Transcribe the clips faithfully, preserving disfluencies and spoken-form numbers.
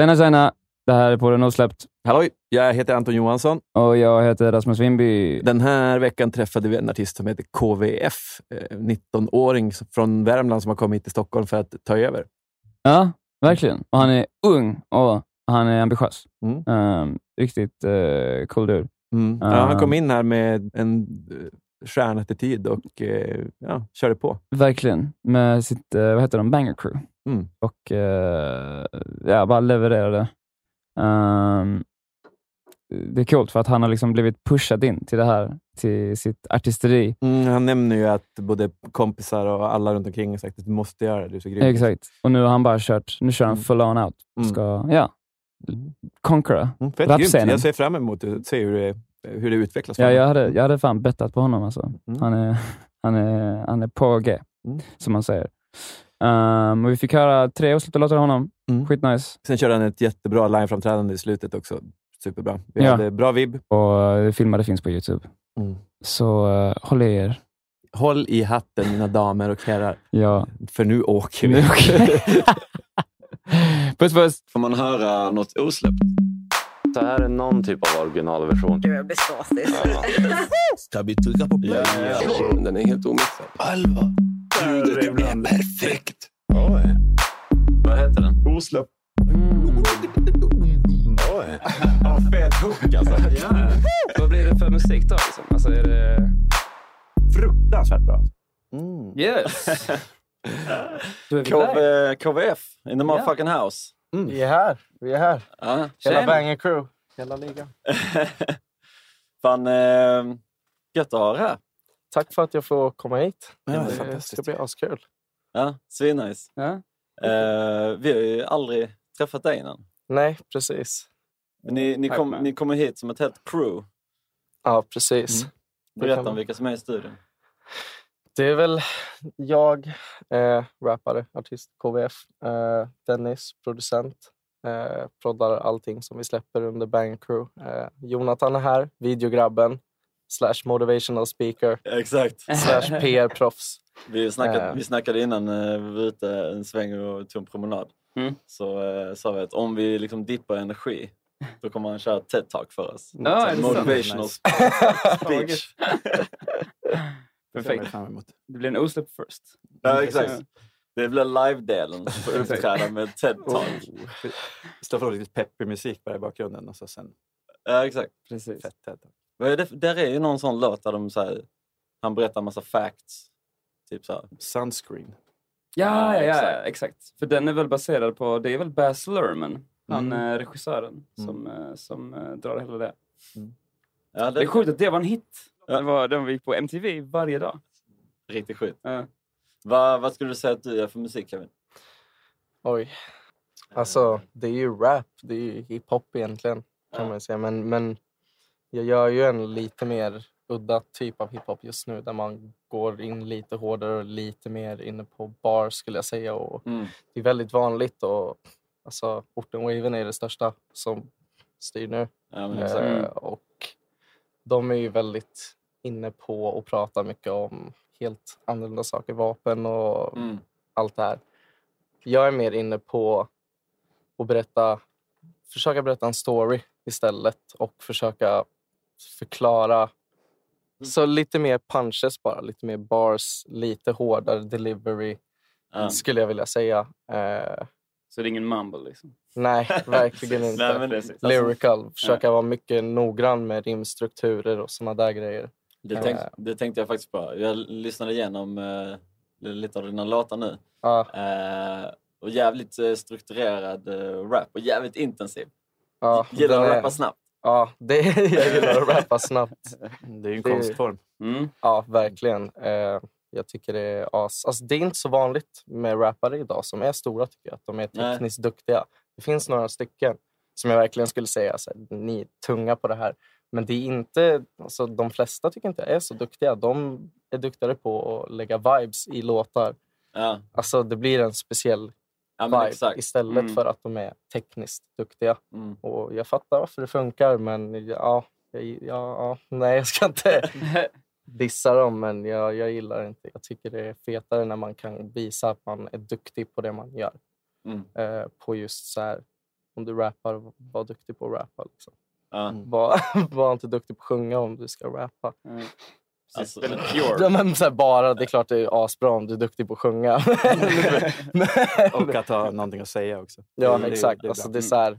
Tjena, tjena. Det här är på den osläppt. Hallå, jag heter Anton Johansson. Och jag heter Rasmus Wimby. Den här veckan träffade vi en artist som heter K V F. nitton-åring från Värmland som har kommit hit till Stockholm för att ta över. Ja, verkligen. Och han är ung och han är ambitiös. Mm. Um, riktigt uh, cool dude. Mm. Ja, han kom in här med en stjärnattityd och eh, ja, körde på. Verkligen. Med sitt, eh, vad heter de? Banger Crew. Mm. Och eh, ja, bara levererade. Um, det är coolt för att han har liksom blivit pushad in till det här, till sitt artisteri. Mm, han nämner ju att både kompisar och alla runt omkring har sagt att du måste göra det, du är så grym. Exakt. Och nu har han bara kört, nu kör han mm. full on out. Ska, ja. Conquera. Mm, fett grymt. Jag ser fram emot att se hur det, hur det utvecklas. Ja, jag hade, jag hade fan bettat på honom alltså. Mm. Han, är, han, är, han är på G, mm. som man säger. Um, och vi fick höra tre och sluta låta honom. Mm. Skitnice. Sen körde han ett jättebra live-framträdande i slutet också. Superbra. Vi ja. hade bra vibb. Och filmade finns på YouTube. Mm. Så uh, håll er. Håll i hatten, mina damer och herrar. Ja. För nu åker vi. Nu åker. Puss, puss. Får man höra något osläppt? Det här är någon typ av originalversion. Gud, jag blir stastisk. Ska vi trycka på play? Den är helt omissad. Alva, ljudet är perfekt. Oj. Vad heter den? Osläppt. Mm. Oj. Ja, fet hook alltså. Ja. Vad blir det för musik då? Liksom? Alltså är det... Fruktansvärt bra. Mm. Yes. K V, K V F in the motherfucking yeah. house. Mm. Vi är här, vi är här. Ah, hela Banger Crew, hela ligan. Fan, eh, gött att ha det här. Tack för att jag får komma hit. Ja, det, det, det ska bli askul. Ja, svinnice. Ja. Eh, vi har ju aldrig träffat dig innan. Nej, precis. Ni, ni, kom, ni kommer hit som ett helt crew. Ja, precis. Mm. Berätta om vilka som är i studion. Det är väl jag, eh, rappare, artist, K V F, eh, Dennis, producent, eh, proddar allting som vi släpper under Banger Crew. Eh, Jonathan är här, videograbben, slash motivational speaker, exakt. Slash P R-proffs. Vi snackade, eh. vi snackade innan eh, vi var ute en sväng och tog en promenad. Mm. Så eh, sa vi att om vi liksom dippar energi, då kommer han köra TED-talk för oss. No, motivational speech. Perfekt. Det blir en osläpp först. Ja, exakt. Det blir live-delen på uppträda med TED-talk. Istället för lite peppig musik bara i bakgrunden och så sen. Ja, exakt. Precis. Där är ju någon sån låt där de så här, han berättar en massa facts. Typ så här. Sunscreen. Ja, ja, ja, exakt. exakt. För den är väl baserad på, det är väl Baz Luhrmann, han mm. regissören som, mm. som, som drar hela det. Mm. Ja, det är sjukt att det var en hit. Den, var, den gick på M T V varje dag. Riktigt skit. Uh. Va, vad skulle du säga att du gör för musik, Kevin? Oj. Alltså, det är ju rap. Det är ju hiphop egentligen, kan uh. man säga. Men, men jag gör ju en lite mer udda typ av hiphop just nu. Där man går in lite hårdare och lite mer inne på bar, skulle jag säga. Och mm. det är väldigt vanligt. Och, alltså, orten Waven är det största som styr nu. Ja, men exakt. Uh, och de är ju väldigt... inne på och prata mycket om helt annorlunda saker, vapen och mm. allt det här. Jag är mer inne på att berätta, försöka berätta en story istället och försöka förklara mm. så lite mer punches bara, lite mer bars, lite hårdare delivery mm. skulle jag vilja säga. Eh, så det är ingen mumble liksom? Nej, verkligen inte. Nej, det lyrical, försöka ja. vara mycket noggrann med rimstrukturer och såna där grejer. Det tänkte, det tänkte jag faktiskt på. Jag lyssnade igenom eh, lite av dina låtar nu. Ah. Eh, och jävligt strukturerad eh, rap. Och jävligt intensiv. Ah, gillar att är... rappa snabbt. Ja, ah, det är... jag gillar att rappa snabbt. Det är ju en det... konstform. Mm. Ja, verkligen. Eh, jag tycker det är as... Alltså, det är inte så vanligt med rappare idag som är stora, tycker jag. Att de är tekniskt Nej. duktiga. Det finns några stycken som jag verkligen skulle säga så här, ni är tunga på det här. Men det är inte, alltså de flesta tycker inte jag är så duktiga. De är duktigare på att lägga vibes i låtar. Ja. Alltså det blir en speciell ja, vibe exakt. istället mm. för att de är tekniskt duktiga. Mm. Och jag fattar varför det funkar, men ja, jag, ja, ja nej jag ska inte dissa dem. Men jag, jag gillar det inte. Jag tycker det är fetare när man kan visa att man är duktig på det man gör. Mm. Eh, på just så här om du rappar, var duktig på att rappa liksom. Mm. Var, var inte duktig på att sjunga om du ska rappa. Mm. Alltså, det är så här, bara det är klart det är asbra om du är duktig på att sjunga. Och att ha någonting att säga också. Ja, det, exakt. Det, det alltså det är så här,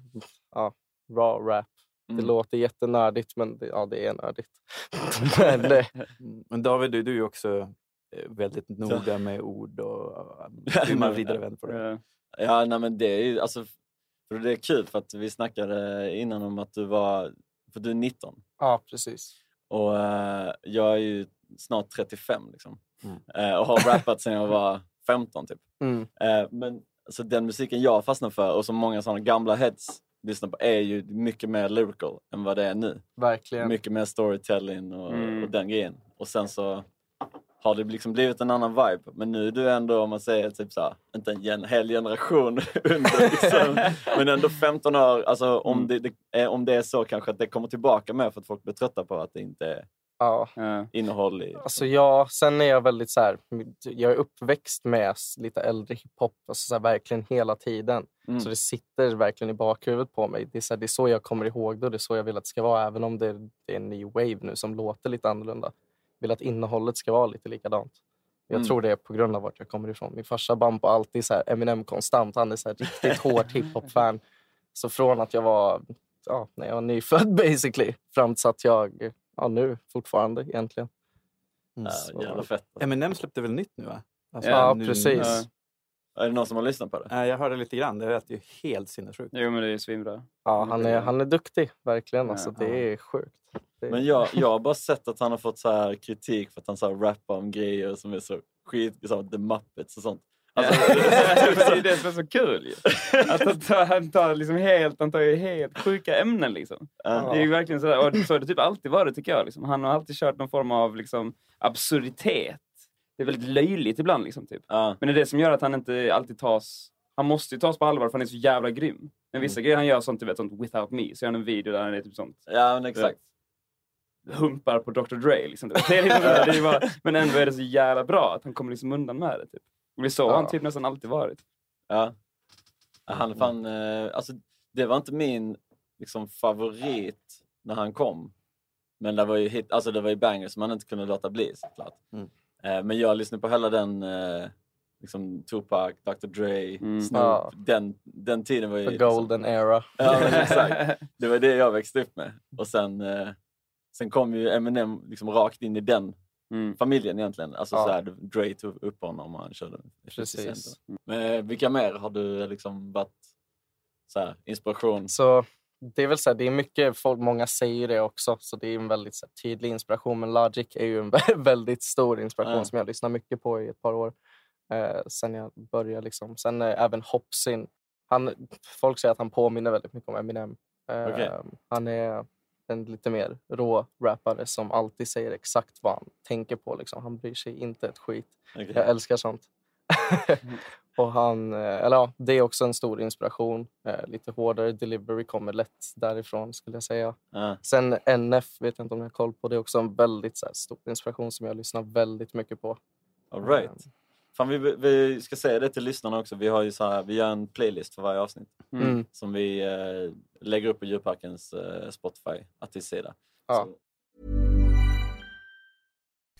ja, raw rap. Det mm. låter jättenördigt, men det, ja, det är nördigt. men, det... men David, du, du är ju också väldigt noga med ord och hur man vrider och vänder på det. Ja, nej, men det är ju, alltså, för det är kul för att vi snackade innan om att du var, för du är nitton. Ja, precis. Och uh, jag är ju snart trettiofem liksom. Mm. Uh, och har rappat sedan jag var femton typ. Mm. Uh, men alltså, den musiken jag fastnar för och som många sådana gamla heads lyssnar på är ju mycket mer lyrical än vad det är nu. Verkligen. Mycket mer storytelling och, mm. och den grejen. Och sen så har det liksom blivit en annan vibe. Men nu är du ändå, om man säger typ såhär, inte en gen- hel generation under liksom. Men ändå femton år, alltså om, mm. det, det är, om det är så kanske att det kommer tillbaka med för att folk blir trötta på att det inte är ja. innehåll i. Alltså ja, sen är jag väldigt så här, jag är uppväxt med lite äldre hiphop, alltså så här, verkligen hela tiden. Mm. Så det sitter verkligen i bakhuvudet på mig. Det är så här, det är så jag kommer ihåg det och det är så jag vill att det ska vara, även om det är, det är en ny wave nu som låter lite annorlunda. Vill att innehållet ska vara lite likadant. Jag mm. tror det är på grund av vart jag kommer ifrån. Min farsa band på alltid så här Eminem konstant. Han är så här riktigt hårt hiphop-fan. Så från att jag var, ja, när jag var nyfödd basically. Fram till att jag, ja nu fortfarande egentligen. Mm. Ja, jävla fett. Eminem släppte väl nytt nu va? Alltså, ja, nu, precis. Är det någon som har lyssnat på det? Jag hörde lite grann. Det lät ju helt sinnessjukt. Jo, men det är ju svinbra. Ja, han är, han är duktig. Verkligen. Ja, alltså, det ja. är sjukt. Det är... Men jag, jag har bara sett att han har fått så här kritik för att han så här rappar om grejer som är så skit. Så The Muppets och sånt. Alltså, det är det som är så kul ju. Att han tar, han tar liksom helt, han tar ju helt sjuka ämnen liksom. Uh-huh. Det är ju verkligen sådär. Och så har det typ alltid varit tycker jag liksom. Han har alltid kört någon form av liksom absurditet. Det är väldigt löjligt ibland liksom typ. Uh. Men det är det som gör att han inte alltid tas... Han måste ju tas på allvar för han är så jävla grym. Men vissa mm. grejer han gör sånt, du vet, sånt without me. Så gör han en video där han är typ sånt. Ja, men exakt. Humpar på doktor Dre liksom. Det är liksom det är bara, men ändå är det så jävla bra att han kommer liksom undan med det typ. Och det är så uh. han typ nästan alltid varit. Ja. Han fan... Eh, alltså, det var inte min liksom favorit när han kom. Men det var ju hit... Alltså det var ju banger som man inte kunde låta bli såklart. Mm. Men jag lyssnar på hela den liksom Tupac, doktor Dre, mm. Snoop. Ja. Den, den tiden var ju... The golden liksom, era. Ja, men exakt. Det var det jag växte upp med. Och sen, sen kom ju Eminem liksom rakt in i den mm. familjen egentligen. Alltså ja. så här, Dre tog upp honom och han körde... Precis. Men vilka mer har du liksom varit så här, inspiration? Så det är väl så här, det är mycket folk, många säger det också, så det är en väldigt så här, tydlig inspiration, men Logic är ju en väldigt stor inspiration mm. som jag lyssnar mycket på i ett par år eh, sen jag började liksom, sen eh, även Hopsin, han, folk säger att han påminner väldigt mycket om Eminem eh, okay. Han är en lite mer rå rappare som alltid säger exakt vad han tänker på liksom, han bryr sig inte ett skit okay. Jag älskar sånt. Och han, eller ja, det är också en stor inspiration. Eh, lite hårdare delivery kommer lätt därifrån skulle jag säga. Mm. Sen N F, vet jag inte om jag har koll på. Det är också en väldigt så här, stor inspiration som jag lyssnar väldigt mycket på. All right. Um, Fan, vi, vi ska säga det till lyssnarna också. Vi har ju så här, vi gör en playlist för varje avsnitt. Mm. Som vi eh, lägger upp på Djurparkens eh, Spotify artistsida. Ja. Så.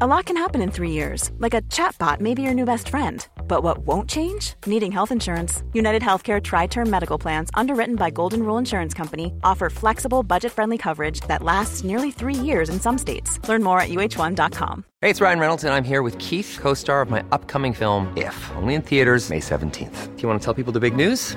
A lot can happen in three years, like a chatbot may be your new best friend. But what won't change? Needing health insurance. United Healthcare Tri-Term Medical Plans, underwritten by Golden Rule Insurance Company, offer flexible, budget-friendly coverage that lasts nearly three years in some states. Learn more at U H one dot com. Hey, it's Ryan Reynolds, and I'm here with Keith, co-star of my upcoming film, If, only in theaters May seventeenth. Do you want to tell people the big news?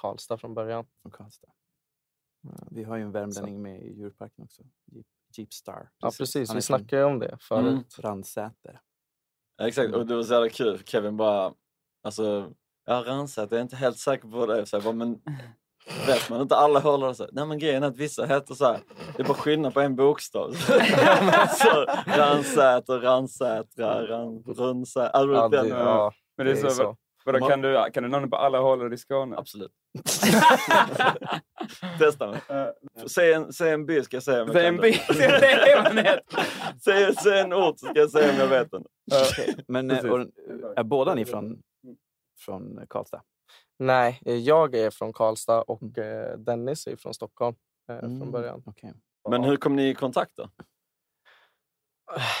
Karlstad från början. Från Karlstad. Ja, vi har ju en värmlänning med i djurparken också. Jeep, Jeepstar. Ja, precis. Han vi snackade ju om det förut. Mm. Ransäter. Ja, exakt. Och det var så jävla kul. Kevin bara, alltså, ja, Ransäter, jag är inte helt säker på det. Så här, bara, men vet man inte alla håller så här. Nej, men grejen är att vissa heter så här. Det är bara skillnad på en bokstav. Så Ransäter, Ransätrar, ran, Runsäter. Alltså, det, ja, men det är så. Det är så. Vadå, man... kan du, kan du namna på alla håller i Skåne? Absolut. Testa mig. Uh, säg, en, säg en by ska jag säga om jag säg kan en by, det. säg, säg en ort ska jag säga om jag vet den. Uh, Men och, är båda ni från, från Karlstad? Nej, jag är från Karlstad och mm. Dennis är från Stockholm eh, mm. från början. Okay. Men hur kom ni i kontakt då?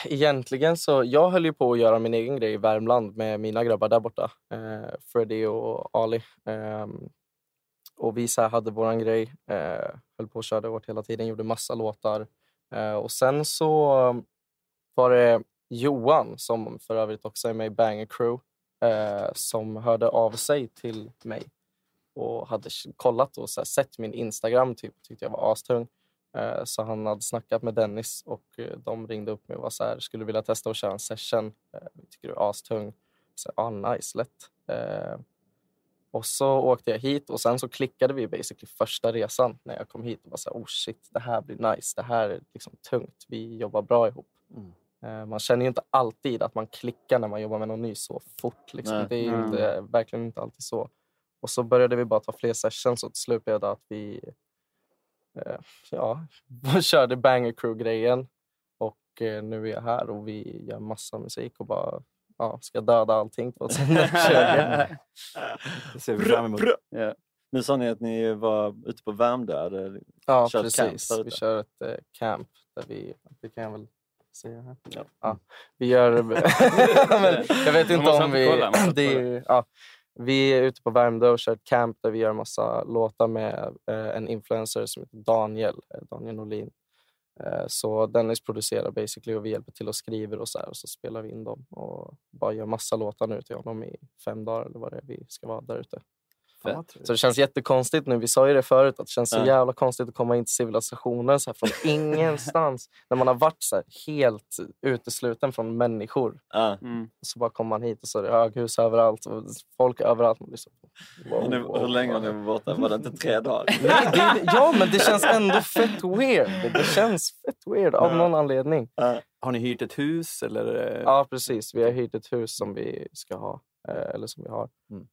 Egentligen så, jag höll ju på att göra min egen grej i Värmland med mina grabbar där borta. Eh, Freddy och Ali. Eh, och vi så här hade våran grej. Eh, höll på och körde vårt hela tiden, gjorde massa låtar. Eh, och sen så var det Johan, som för övrigt också är med i Banger Crew, eh, som hörde av sig till mig. Och hade kollat och så här, sett min Instagram typ, tyckte jag var astung. Så han hade snackat med Dennis och de ringde upp mig och var så här, skulle vilja testa och köra en session. Tycker du är astung? Så ah, nice, lätt. Och så åkte jag hit och sen så klickade vi basically första resan när jag kom hit och var så här, oh shit, det här blir nice. Det här är liksom tungt. Vi jobbar bra ihop. Mm. Man känner ju inte alltid att man klickar när man jobbar med någon ny så fort. Liksom. Det är ju inte, verkligen inte alltid så. Och så började vi bara ta fler sessions och till slut blev det att vi... Ja, vi körde Banger Crew-grejen och nu är jag här och vi gör massa musik och bara ja, ska döda allting på ett det. Det ser vi fram emot. Yeah. Nu sa ni att ni var ute på Värmdö. Ja, precis. Vi kör ett eh, camp där vi, det kan jag väl säga här. Ja. Ja, vi gör, men jag vet inte om vi, det är, ja. Vi är ute på Värmdö och kör ett camp där vi gör massa låtar med eh, en influencer som heter Daniel, eh, Daniel Olin. Eh, så Dennis producerar basically och vi hjälper till och skriver och så här, och så spelar vi in dem och bara gör massa låtar nu till honom i fem dagar eller vad det är vi ska vara där ute. Ja, så det känns jättekonstigt nu, vi sa ju det förut att det känns så jävla konstigt att komma in till civilisationen så här från ingenstans när man har varit så här helt utesluten från människor. Mm. Så bara kommer man hit och så är det höghus överallt och folk överallt. Man blir så, wow, nu, wow, hur länge har ni varit borta? Var det inte tre dagar? Nej, det, ja, men det känns ändå fett weird. Det känns fett weird av någon anledning. Mm. Har ni hyrt ett hus? Eller? Ja, precis. Vi har hyrt ett hus som vi ska ha. Eller som vi har. Mm.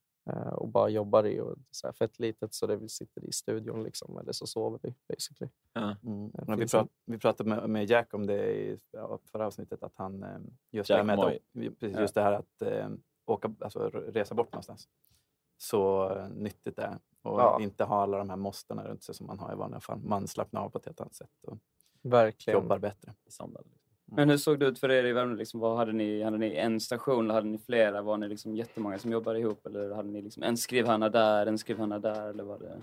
Och bara jobbar i och så här fett litet så det vi sitter i studion liksom eller så sover vi basically. Ja. Mm. Men vi, prat, vi pratade med, med Jack om det i förra avsnittet att han just, det här, med att, precis, just ja. det här att um, åka, alltså, resa bort någonstans så nyttigt det och ja. inte ha alla de här måsterna runt sig som man har i vanliga fall. Man slappnar av på ett helt annat sätt och verkligen jobbar bättre i samlade. Mm. Men hur såg det ut för er i Värmland? Liksom, vad hade ni, hade ni en station eller hade ni flera? Var ni liksom jättemånga som jobbade ihop? Eller hade ni liksom en skrivhanna där, en skrivhanna där? Eller var det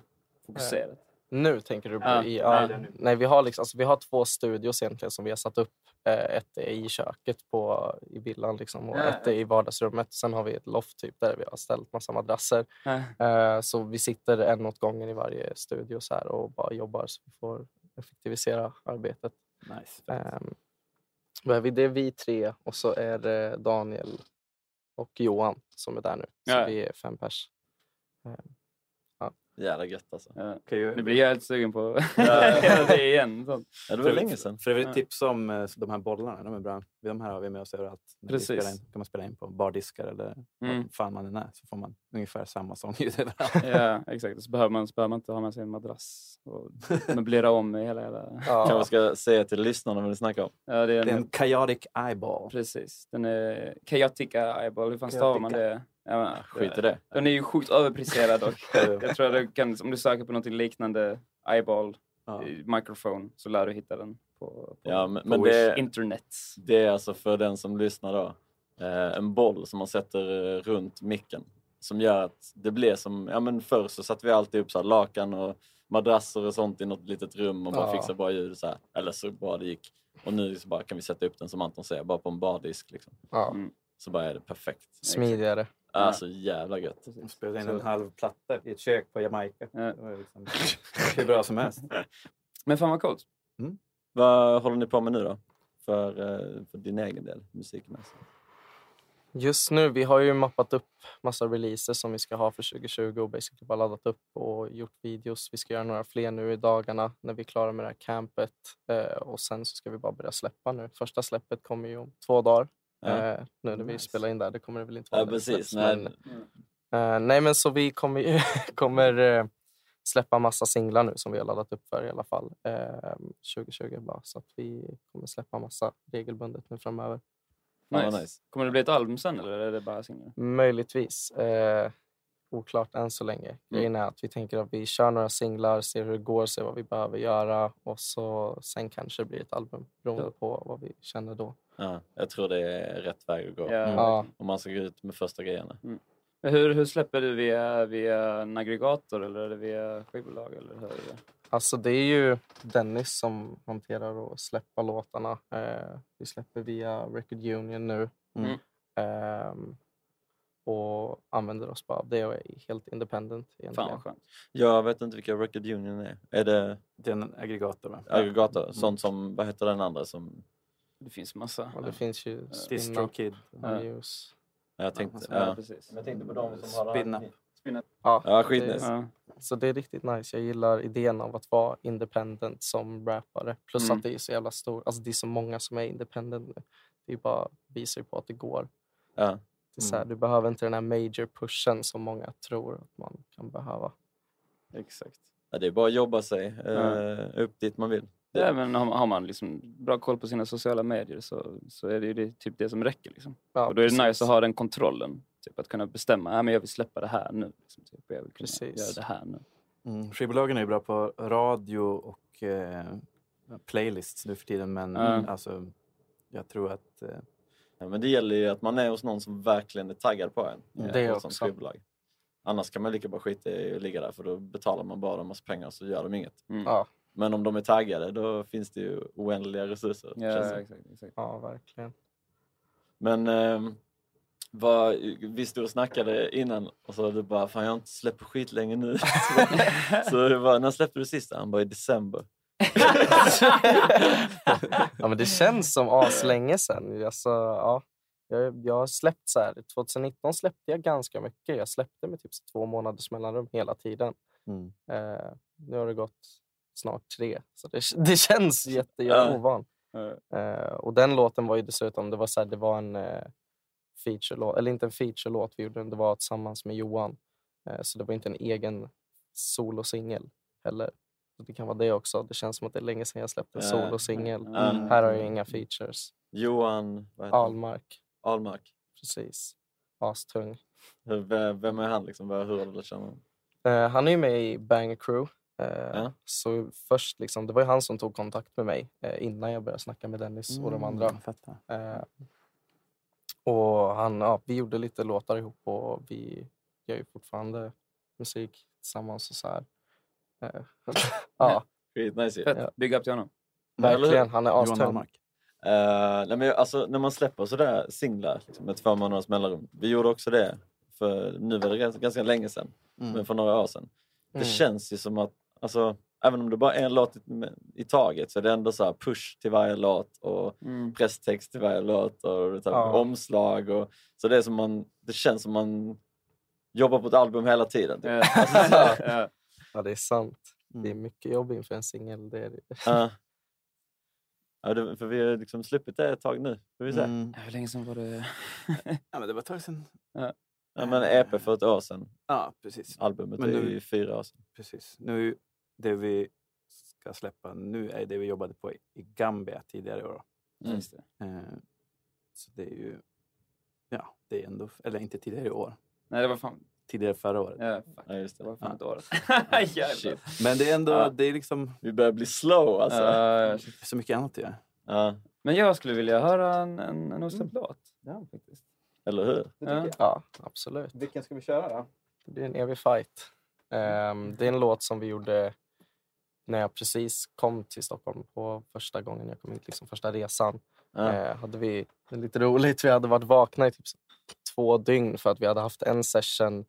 fokuserat? Mm. Nu tänker du på ah, i... Ah, nej, nej, vi har, liksom, alltså, vi har två studios egentligen som vi har satt upp. Eh, ett är i köket på, i villan liksom, och mm. ett är i vardagsrummet. Sen har vi ett loft typ där vi har ställt massa madrasser. Mm. Eh, så vi sitter en åt gången i varje studio så här, och bara jobbar så vi får effektivisera arbetet. Nice. Eh, Det är vi tre och så är det Daniel och Johan som är där nu. Så ja. vi är fem pers. Ja. Jävla gött alltså. Ja. Ju... Nu blir jag helt sugen på det igen. Sånt. Ja, det var för länge sedan. För det är tips om de här bollarna, de är bra. De här har vi med oss överallt. Precis. In, kan man spela in på bardiskar eller mm. vad fan man är när. Så får man ungefär samma sång ljud överallt. Ja, exakt. Så behöver man, så behöver man inte ha med sig en madrass. Och möblera om med hela hela... Ja. Kan man ska säga till lyssnarna vad du snackar om. Ja, det är en, det är en chaotic eyeball. Precis. Den är chaotic eyeball. Hur fan stavar man det? Jag menar, skit i det. Den är ju sjukt överpriserad dock. Jag tror att du kan, om du söker på något liknande eyeball ja. Microphone så lär du hitta den på, på, ja, men, på men det, internet. Det är alltså för den som lyssnar då. En boll som man sätter runt micken. Som gör att det blir som... Ja, men förr så satt vi alltid upp så här, lakan och madrasser och sånt i något litet rum. Och bara ja. Fixade bara ljud så här. Eller så bara det gick. Och nu så bara kan vi sätta upp den som Anton säger. Bara på en bardisk liksom. Ja. Mm. Så bara är det perfekt. Smidigare. Alltså jävla gött. De spelade in en halv platta i ett kök på Jamaica. Ja. Det var liksom hur bra som helst. Men fan vad coolt. Mm. Vad håller ni på med nu då? För, för din egen del, musiken alltså. Just nu, vi har ju mappat upp massa releaser som vi ska ha för tjugo tjugo och basically bara laddat upp och gjort videos. Vi ska göra några fler nu i dagarna när vi är klara med det här campet. Eh, och sen så ska vi bara börja släppa nu. Första släppet kommer ju om två dagar. Eh, mm. Nu när vi nice. Spelar in där, det kommer det väl inte vara. Ja, precis. Men, eh, nej, men så vi kommer, kommer eh, släppa massa singlar nu som vi har laddat upp för i alla fall. Eh, tjugo tjugo bara, så att vi kommer släppa massa regelbundet nu framöver. Nice. Oh, nice. Kommer det bli ett album sen eller är det bara singlar? Möjligtvis. Eh, oklart än så länge. Grejen är att vi tänker att vi kör några singlar, ser hur det går, ser vad vi behöver göra och så sen kanske det blir ett album beroende ja. På vad vi känner då. Ja, jag tror det är rätt väg att gå. Ja. Mm. Ja. Om man ska gå ut med första grejerna. Mm. Hur, hur släpper du? Via, via en aggregator eller är det via skivbolag? Eller hur är det? Alltså det är ju Dennis som hanterar och släpper låtarna. Eh, vi släpper via Record Union nu. Mm. Eh, och använder oss bara av det och är helt independent. Egentligen. Fan vad skönt. Jag vet inte vilka Record Union är. Är det... det är en aggregator va? Aggregator. Mm. Sånt som, vad heter den andra som... Det finns massa. Ja, det finns ju... DistroKid. News. Jag tänkte, ja, ja. Precis. Jag tänkte på dem som har spinna. Spinna. Ja, ja skitnice. Ja. Så det är riktigt nice. Jag gillar idén av att vara independent som rappare. Plus mm. att det är så jävla stor. Alltså det är så många som är independent nu. Det är bara visar på att det går. Ja. Mm. Det är så här, du behöver inte den här major pushen som många tror att man kan behöva. Exakt. Ja, det är bara att jobba sig mm. upp dit man vill. Ja, men har man liksom bra koll på sina sociala medier så, så är det ju det, typ det som räcker. Liksom. Ja, och då är det nice att ha den kontrollen. Typ att kunna bestämma, ja men jag vill släppa det här nu. Liksom, typ, jag vill kunna precis. Göra det här nu. Mm, skivbolagen är ju bra på radio och eh, playlists nu för tiden. Men mm. alltså, jag tror att... Eh... Ja, men det gäller ju att man är hos någon som verkligen är taggad på en. Mm. Det är också. Som skivbolag. Annars kan man lika bara skita i att ligga där. För då betalar man bara en massa pengar så gör de inget. Mm. Ja. Men om de är taggade, då finns det ju oändliga resurser. Ja, ja exakt, exakt. Ja, verkligen. Men eh, vad, vi stod och snackade innan och så du bara, fan jag har inte släppt skit länge nu. Så du bara, när släppte du sista? Han bara, i december. Ja, men det känns som as länge sedan. Alltså, ja. Jag, jag har släppt så här, tjugonitton släppte jag ganska mycket. Jag släppte med typ två månaders mellanrum hela tiden. Mm. Eh, nu har det gått... snart tre. Så det, det känns jätteovan. Mm. Uh, och den låten var ju dessutom, det var, så här, det var en uh, feature-låt, eller inte en feature-låt vi gjorde den, det var tillsammans med Johan. Uh, så det var inte en egen solosingel heller. Så det kan vara det också. Det känns som att det är länge sedan jag släppte en solosingel. Mm. Mm. Här har jag inga features. Johan, vad heter Almark. Almark. Precis. Astung. Vem är han liksom? Hur håller det känner uh, han är ju med i Banger Crew. Ja. Så först liksom, det var ju han som tog kontakt med mig innan jag började snacka med Dennis och de andra. Mm, och han, ja, vi gjorde lite låtar ihop och vi gör ju fortfarande musik tillsammans och så här. Ja. Nice. Ja. Bygga upp till honom. Verkligen, han är astung. Uh, nej, alltså, när man släpper sådär singlar liksom, med två månaders mellanrum. Vi gjorde också det, för nu var det ganska, ganska länge sedan, mm. men för några år sedan. Det mm. känns ju som att, alltså, även om det bara är en låt i, i taget så är det ändå så här push till varje låt och mm. presstext till varje låt och ja. Omslag. Och, så det, är som man, det känns som man jobbar på ett album hela tiden. Typ. Ja. Alltså, ja. Ja, det är sant. Mm. Det är mycket jobb inför en singel. Det är det. Ja. Ja, det, för vi har liksom släppt det ett tag nu. Får vi se. Mm. Hur länge sedan var det? Ja, men det var ett tag sedan. Ja. Ja, men E P för ett år sedan. Ja, precis. Albumet nu, är ju fyra år sedan. Precis. Nu, det vi ska släppa nu är det vi jobbade på i Gambia tidigare år. Mm. Just det. Eh, så det är ju, ja, det är ändå, eller inte tidigare i år. Nej, det var fan tidigare förra året. Ja, ja just det. Det var fan ja. ett år. Men det är ändå, ja. det är liksom... Vi börjar bli slow alltså. Uh, så mycket annat det är. Ja. Men jag skulle vilja höra en, en, en ostemplat. Ja, faktiskt. Eller hur? Ja. ja, absolut. Vilken ska vi köra då? Det blir en evig fight. Um, det är en låt som vi gjorde när jag precis kom till Stockholm på första gången. Jag kom hit liksom första resan. Mm. Eh, hade vi, det är lite roligt, vi hade varit vakna i typ två dygn för att vi hade haft en session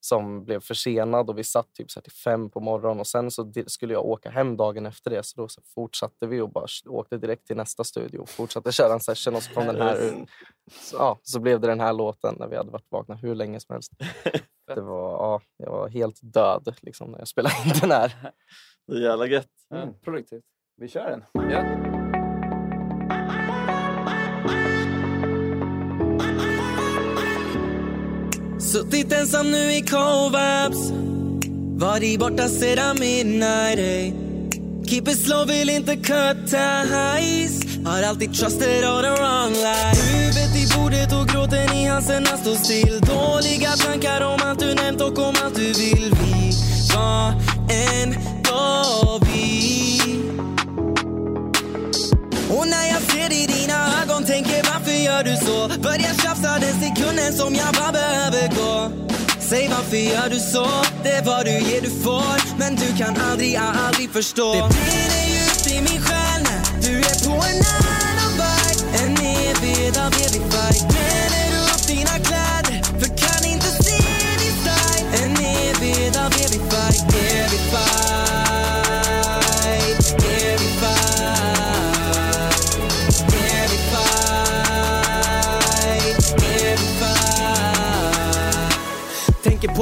som blev försenad och vi satt typ så här till fem på morgonen och sen så skulle jag åka hem dagen efter det, så då så fortsatte vi och bara åkte direkt till nästa studio och fortsatte köra en session och så kom den här så, ja, så blev det den här låten när vi hade varit vakna hur länge som helst. Det var, ja, jag var helt död liksom när jag spelade in den här. Det är jävla gött. Mm. Produktivt. Vi kör den. Ja. Suttit ensam nu i K V F:s. Varit borta sedan midnight. Hey. Keep it slow, vill inte cut ties. Har alltid trusted on the wrong line. Huvudet i bordet och gråten i halsen står still. Dåliga tankar om allt du nämnt och om allt du vill. Vi var en vi. Och när jag ser i dina ögon tänker varför gör du så? Börjar tjafsa den sekunden som jag bara behöver gå. Säg varför gör du så? Det är vad du ger du får. Men du kan aldrig, aldrig förstå. Det brinner djupt i min själ när du är på en annan väg. En evighet av evig väg. Bränner upp dina kläder för kan inte se din style. En evighet av evig väg. Evig väg.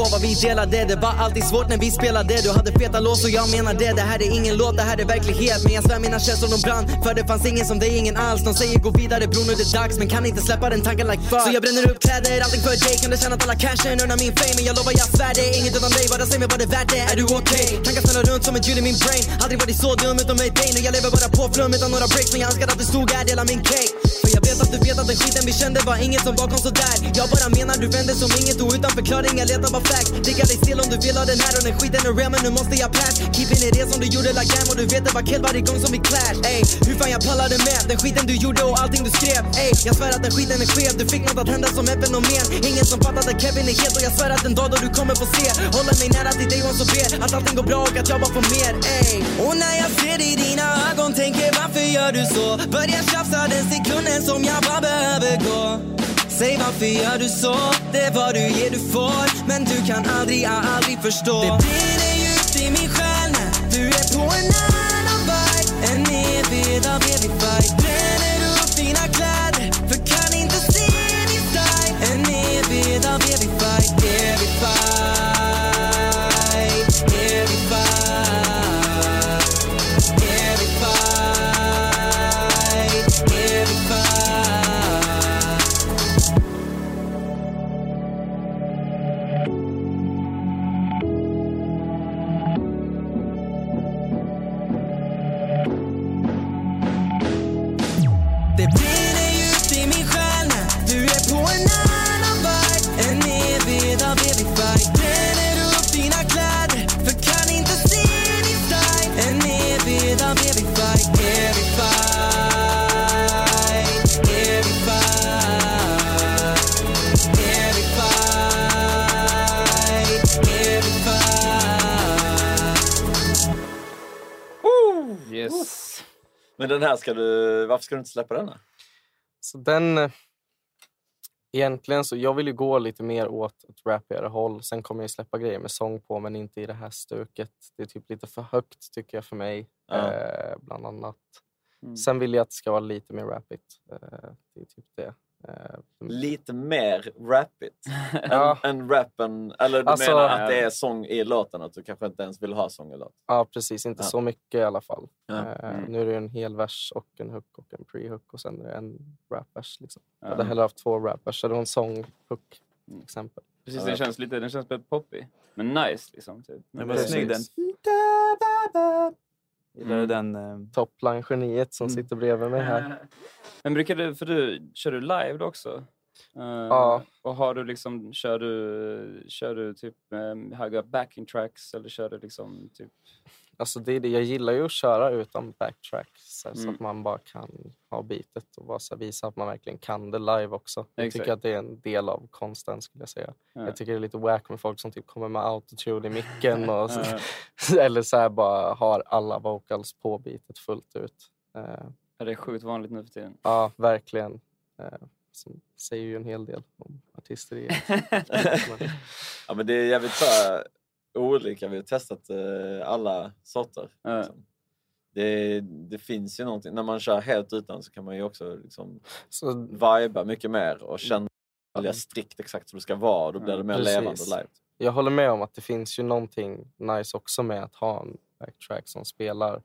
På vad vi delade, det var alltid svårt när vi spelade. Du hade feta lås och jag menar det. Det här är ingen låt, det här är verklighet. Men jag svär mina känslor de brann. För det fanns ingen som dig, ingen alls. De säger gå vidare bro, nu är det dags. Men kan inte släppa den tanken like fuck. Så jag bränner upp kläder, allting för dig. Kan du känna att alla cashen undrar min fame. Men jag lovar jag svär det, inget utan dig. Bara säg mig vad det är värt det, är du okej? Okay? Tankar stannar runt som ett hjul i min brain. Aldrig varit så dum utom med dig. Nu jag lever bara på flum utan några breaks. Men jag önskar att du stod här, dela min cake. För jag vet att du vet att den skiten vi kände var inget som bakom sådär. Jag bara menar du vände som inget och utan förklaringar letar bara fact. Digga dig still om du vill ha den här och den skiten är real men nu måste jag pass. Keepin' it real som du gjorde like damn och du vet det var kill varje gång som vi clash. Ey, hur fan jag pallade med den skiten du gjorde och allting du skrev. Ey, jag svär att den skiten är skev. Du fick något att hända som ett fenomen. Ingen som fattade Kevin är helt och jag svär att en dag då du kommer få se. Håller mig nära till dig och så ber att allting går bra och att jag bara får mer. Ey, och när jag ser i dina ögon tänker varför gör du så? Börjar tjafsa den sekunden som jag bara behöver gå. Säg varför gör du så? Det är vad du ger du får. Men du kan aldrig, aldrig förstå. Det brinner djupt i min själ när du är på en annan väg. En evighet av evig väg. Bränner upp dina kläder för kan inte se din style. En evighet av evig väg. Evig väg. Evig väg. Evig väg. Evig väg. Men den här ska du... Varför ska du inte släppa den här? Så den... Egentligen så... Jag vill ju gå lite mer åt ett rappigare håll. Sen kommer jag släppa grejer med sång på. Men inte i det här stöket. Det är typ lite för högt tycker jag för mig. Ja. Eh, bland annat. Mm. Sen vill jag att det ska vara lite mer rappigt. Eh, det är typ det. Eh, lite mer rappigt? ja. En, en rappen... Eller du alltså, menar att det är sång i låten? Att du kanske inte ens vill ha sång i låten? Ja, precis. Inte ja. så mycket i alla fall. Ja. Eh, mm. Nu är det en hel vers och en hook och en pre-hook. Och sen är det en rappvers. Liksom. Ja. Jag hade hellre haft två rappvers. Eller en sång-hook, till exempel. Precis, ja. den känns lite... Den känns väldigt poppy. Men nice, liksom. Typ. Men ja, snygg den. Gillar mm. den eh, topline-geniet som mm. sitter bredvid mig här. Men brukar du, för du, kör du live då också? Uh, ja. Och har du liksom, kör du, kör du typ um, höga backing tracks eller kör du liksom typ... Alltså det är det, jag gillar ju att köra utan backtracks så, mm. så att man bara kan ha beatet och bara så visa att man verkligen kan det live också. Exakt. Jag tycker att det är en del av konsten, skulle jag säga. Ja. Jag tycker det är lite wack med folk som typ kommer med autotune i micken och så, ja. Eller så här bara har alla vocals på beatet fullt ut. Ja, det är sjukt vanligt nu för tiden. Ja, verkligen. Som säger ju en hel del om artister i ja, men det är jävligt så här... olika, vi har testat eh, alla sorter. Mm. Liksom. Det, det finns ju någonting. När man kör helt utan så kan man ju också liksom så... viba mycket mer och känna mm. strikt exakt som det ska vara. Då blir mm. det mer Precis. Levande och live. Jag håller med om att det finns ju någonting nice också med att ha en backtrack som spelar.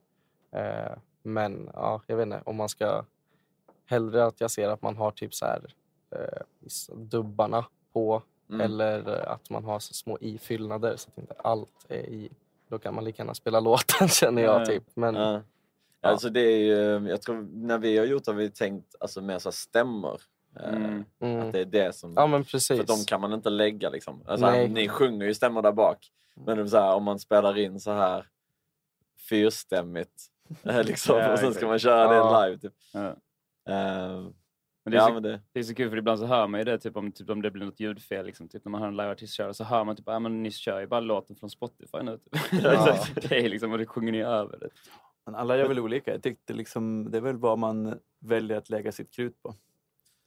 Eh, men ja, jag vet inte, om man ska hellre att jag ser att man har typ så här eh, dubbarna på. Mm. Eller att man har så små ifyllnader så att inte allt är i. Då kan man lika gärna spela låten, känner jag, mm. typ. Men, mm. ja. Alltså det är ju, jag tror när vi har gjort det har vi tänkt alltså, med så här stämmer. Mm. Eh, att det är det som... Ja, men precis. För de kan man inte lägga liksom. Alltså, ni sjunger ju stämmer där bak. Men så här, om man spelar in så här fyrstämmigt. liksom, ja, och sen ska man köra ja. det live typ. Ja. Eh, Men det, är så, ja, men det. det är så kul för ibland så hör man ju det typ om, typ, om det blir något ljudfel liksom, typ, när man hör en liveartist köra så hör man typ, ja men ni kör ju bara låten från Spotify nu typ. Ja. det är liksom, och det sjunger ni över det. Men alla gör väl olika, jag tyckte liksom det är väl vad man väljer att lägga sitt krut på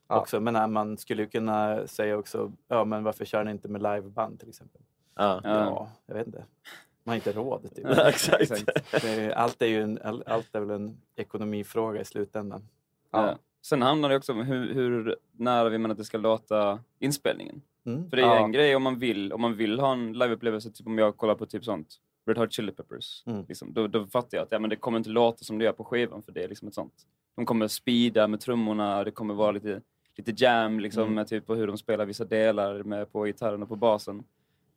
ja. också, men nej, man skulle ju kunna säga också, ja men varför kör ni inte med liveband till exempel ja, ja jag vet inte. Man har inte råd. Typ. Ja, exakt. Exakt. Det är, allt, är ju en, all, allt är väl en ekonomifråga i slutändan. Ja, ja. Sen handlar det också om hur, hur nära vi menar att det ska låta inspelningen. Mm. För det är ja. en grej om man vill om man vill ha en liveupplevelse, typ om jag kollar på typ sånt Red Hot Chili Peppers. Mm. Liksom, då, då fattar jag att ja, men det kommer inte låta som det gör på skivan, för det är liksom ett sånt. De kommer speeda med trummorna och det kommer vara lite, lite jam liksom, mm. med typ på hur de spelar vissa delar med på gitarren och på basen.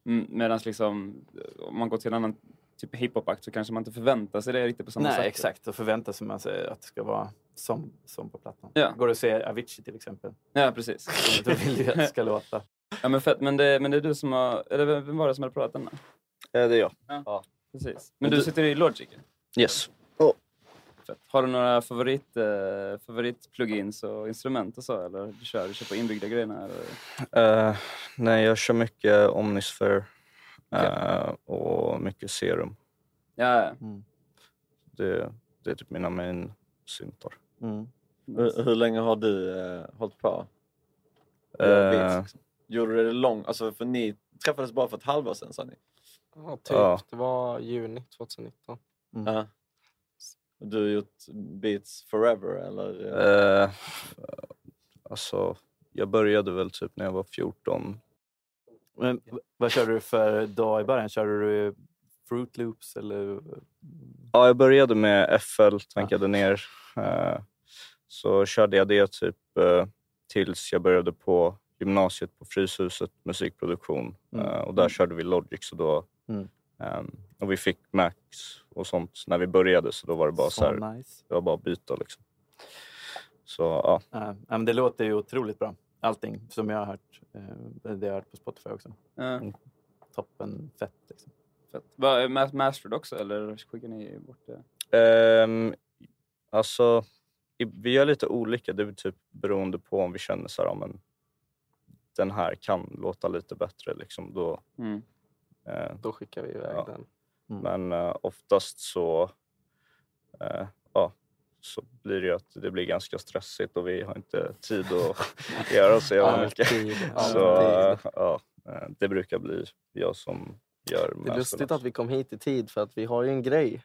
Mm, medan liksom, om man går till en annan typ hiphop-akt så kanske man inte förväntar sig det riktigt på samma Nej, sätt. Nej, exakt. Då förväntar sig man sig att det ska vara som, som på plattan. Ja. Går det att se Avicii till exempel? Ja, precis. Då vill jag att det ska låta. Ja, men fett. Men det, men det är du som har... Eller vem var det som hade pratat den här? Eh, det är jag. Ja, ja. Precis. Men du, du sitter i Logic? Yes. Oh. Fett. Har du några favorit, eh, favorit-plugins och instrument och så? Eller du kör, du kör på inbyggda grejerna? Eller? Uh, nej, jag kör mycket Omnisphere. Okay. Uh, och mycket serum. Ja, ja. Mm. Det, det är typ mina main syntar. Mm. Nice. Hur, hur länge har du uh, hållit på? Uh, Gjorde du det långt? Alltså, för ni träffades bara för ett halvår sedan, sa ni. Ja, typ. Uh. Det var juni tjugonitton. Mm. Uh. Du har gjort beats forever, eller? Uh, alltså, jag började väl typ när jag var fjorton. Men vad körde du för dag i början? Körde du Fruit Loops eller? Ja, jag började med F L, tankade ah. ner. Så körde jag det typ tills jag började på gymnasiet på Fryshuset, musikproduktion. Mm. Och där mm. körde vi Logic så då. Mm. Och vi fick Max och sånt när vi började. Så då var det bara så, så här, nice. Det var bara byta liksom. Så ja. Ja, men det låter ju otroligt bra. Allting som jag har hört, det jag har hört på Spotify också. Mm. Toppen, fett liksom. Fett. Var mastered också, eller skickar ni bort det? Um, alltså, vi gör lite olika. Det är typ beroende på om vi känner så här, men den här kan låta lite bättre liksom. Då, mm. uh, då skickar vi iväg ja. den. Mm. Men uh, oftast så, uh, ja. så blir det ju att det blir ganska stressigt och vi har inte tid att göra så jävla mycket. Så ja, det brukar bli jag som gör mest. Det är lustigt att vi kom hit i tid för att vi har ju en grej.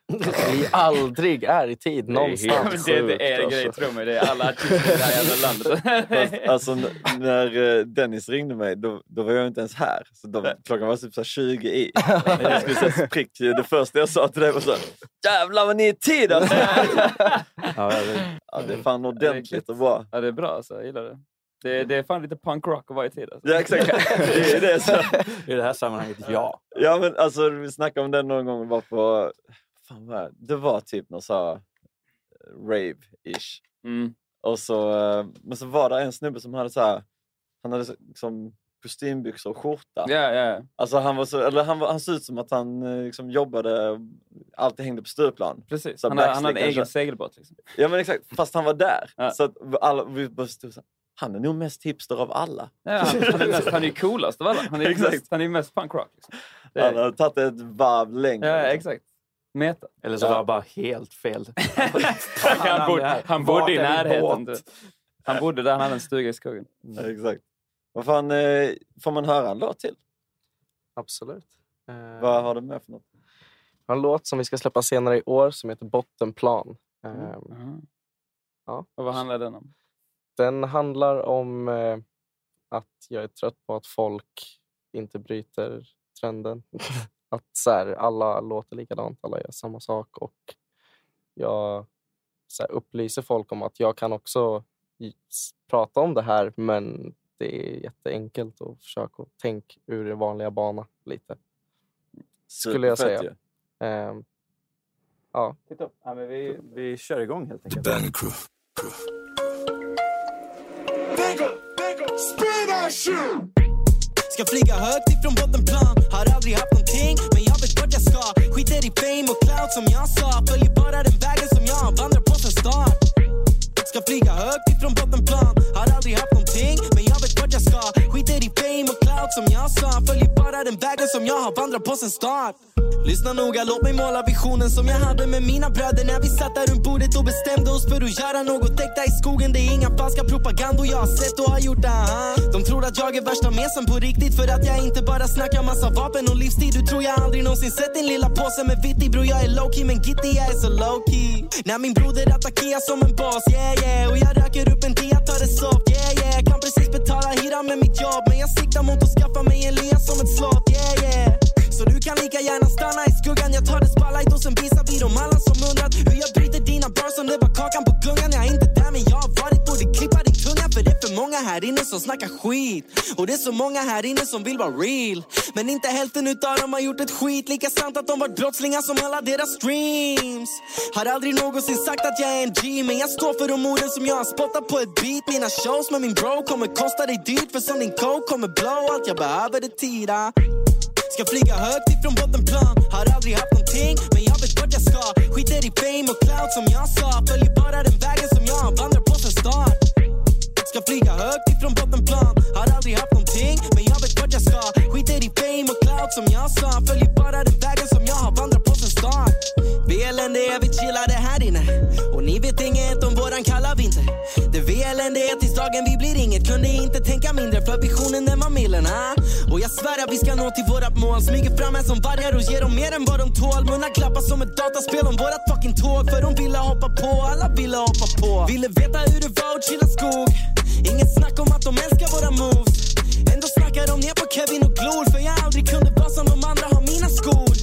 Vi aldrig är i tid någonstans. Det är, det, det är en alltså. grej, tror mig. Det är alla artister i det här jävla landet. Alltså när Dennis ringde mig, då, då var jag inte ens här. Så då, klockan var typ så tjugo i. Jag skulle säga prick. Det första jag sa till dig var så här, jävlar vad ni är i tid alltså. Ja, det, ja, det är fan ordentligt och bra. Ja, det är bra alltså, jag gillar det. Det, det är fan lite punk rock att vara i tid alltså. Ja, exakt. Det är det, så. I det här sammanhanget, ja. Ja, men alltså, vi snackade om den någon gång bara på... Fan vad det var typ någon så rave-ish. Mm. Och så, men så var det en snubbe som hade så här han hade liksom kostymbyxor och skjorta. Yeah, yeah. Alltså han var så, eller han var, han såg ut som att han liksom jobbade, alltid hängde på styrplan. Precis. Så han hade, han hade en egen segelbåt liksom. Ja men exakt, fast han var där. Ja. Så att alla, vi bara stod så här, han är nog mest hipster av alla. Ja, han, han är mest, han är coolast av alla. Han är mest, han är mest punkrock liksom. Är... Han har tagit ett varv längre. Ja, liksom. Exakt. Meta. Eller så ja. Var han bara helt fel. han, han bodde, han bodde i närheten. Båt. Han bodde där, han hade en stuga i skogen. Mm. Ja, exakt. Vad fan, eh, får man höra en låt till? Absolut. Eh, Vad har du med för något? Jag har en låt som vi ska släppa senare i år som heter Bottenplan. Mm. Eh, mm. Ja. Och vad handlar den om? Den handlar om eh, att jag är trött på att folk inte bryter trenden. Att så här, alla låter likadant, alla gör samma sak. Och jag så här, upplyser folk om att jag kan också prata om det här, men det är jätteenkelt att försöka tänka ur den vanliga banan lite. Skulle jag säga. Ehm, ja. Titta upp. Ja, men vi, vi kör igång helt enkelt. Banger Crew. Banger, Banger, spela shoe! Ska flyga högt ifrån bottenplan. Har aldrig haft någonting, men jag vet vart jag ska. Skiter i fame och cloud som jag sa. Följer bara den vägen som jag vandrar på för start. Ska flyga högt ifrån bottenplan. Har aldrig haft någonting, men jag vet vart jag ska. Skiter i fame och cloud som jag sa. Följer bara den vägen som jag har vandrat på sen start. Lyssna noga, låt mig måla visionen som jag hade med mina bröder när vi satt där runt bordet och bestämde oss för att göra något äkta i skogen. Det är inga falska propaganda jag har sett och har gjort, aha. De tror att jag är värsta mesen på riktigt för att jag inte bara snackar massa vapen och livsstil. Du tror jag aldrig någonsin sett en lilla påse med vitti, bro. Jag är lowkey men gitti, jag är så lowkey. När min broder attackerar som en boss, yeah yeah. Och jag röker upp en tia, tar det soft, yeah yeah. Kan precis betala hyran med mitt jobb, men jag siktar mot att skaffa mig en lea som ett slott, yeah yeah. Så du kan lika gärna stanna i skuggan. Jag tar det spotlight och sen visar vi dem alla som undrat hur jag bryter dina bars som det var kakan på gungan. Jag är inte där men jag har varit, borde klippa din tunga. För det är för många här inne som snackar skit, och det är så många här inne som vill vara real, men inte hälften utav dem har gjort ett skit. Lika sant att de var brottslingar som alla deras streams. Har aldrig någonsin sagt att jag är en G, men jag står för de orden som jag har spottat på ett beat. Mina shows med min bro kommer kosta dig dyrt, för som din coke kommer blow. Allt jag behöver är tida. Ska flyga högt ifrån bottenplan. Har aldrig haft någonting, men jag vet vart jag ska. Skiter i fame och cloud som jag sa. Följer bara den vägen som jag vandrar på för start. Ska flyga högt ifrån bottenplan. Har aldrig haft någonting, men jag vet vart jag ska. Skiter i fame och cloud som jag sa. Följer bara den vägen som jag har vandrat på för start. V L N D är vi chillade här inne, och ni vet inget om våran kalla vinter. Det V L N D är tills dagen vi blir inget. Kunde inte tänka mindre för visionen den var millen, ah? Och jag svär att vi ska nå till vårat mål. Smyger fram här som vargar och ger dem mer än vad de tål. Munnar klappar som ett dataspel om vårat fucking tåg. För de ville hoppa på, alla ville hoppa på. Ville veta hur det var och chilla skog. Inget snack om att de älskar våra moves. Ändå snackar de ner på Kevin och Glor. För jag aldrig kunde vara som de andra, har mina skor.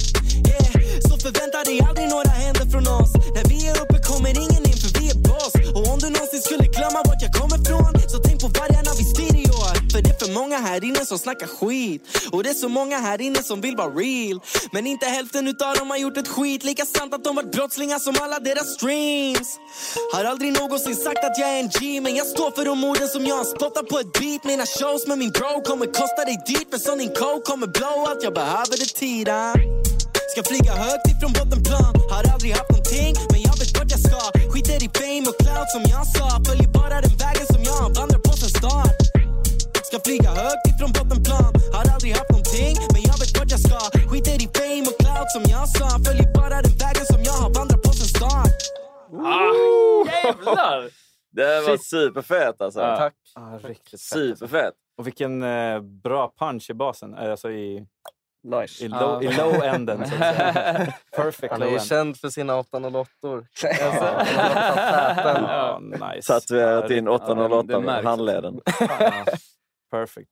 Yeah, så förväntar dig aldrig några händer från oss. När vi är uppe kommer ingen in för vi är boss. Och om du någonsin skulle glömma vart jag kommer från, så tänk på vargarna vi styr i år. För det är för många här inne som snackar skit, och det är så många här inne som vill vara real, men inte hälften utav dem har gjort ett skit. Lika sant att de varit brottslingar som alla deras streams. Har aldrig någonsin sagt att jag är en G, men jag står för de orden som jag har spottat på ett beat. Mina shows med min bro kommer kosta dig dyrt, för som din coke kommer blow. Allt jag behöver är tida. Ska flyga högt ifrån bottenplan. Har aldrig haft någonting, men jag vet vart jag ska. Skiter i fame och cloud som jag sa. Följer bara den vägen som jag vandrar på för start. Ska flyga högt ifrån bottenplan. Har aldrig haft någonting, men jag vet vart jag ska. Skiter i fame och cloud som jag sa. Följer bara den vägen som jag har vandrat på sen start. Ah, jävlar! Det var superfett alltså. Ja, tack. Ah, riktigt superfett. Fett. Och vilken eh, bra punch i basen. Alltså i... Nice. I low, uh, low enden. Perfect. Han är ju känd för sina åtta noll åtta. Ja, nice. Tatuerat in åtta noll åtta med handleden. Perfect.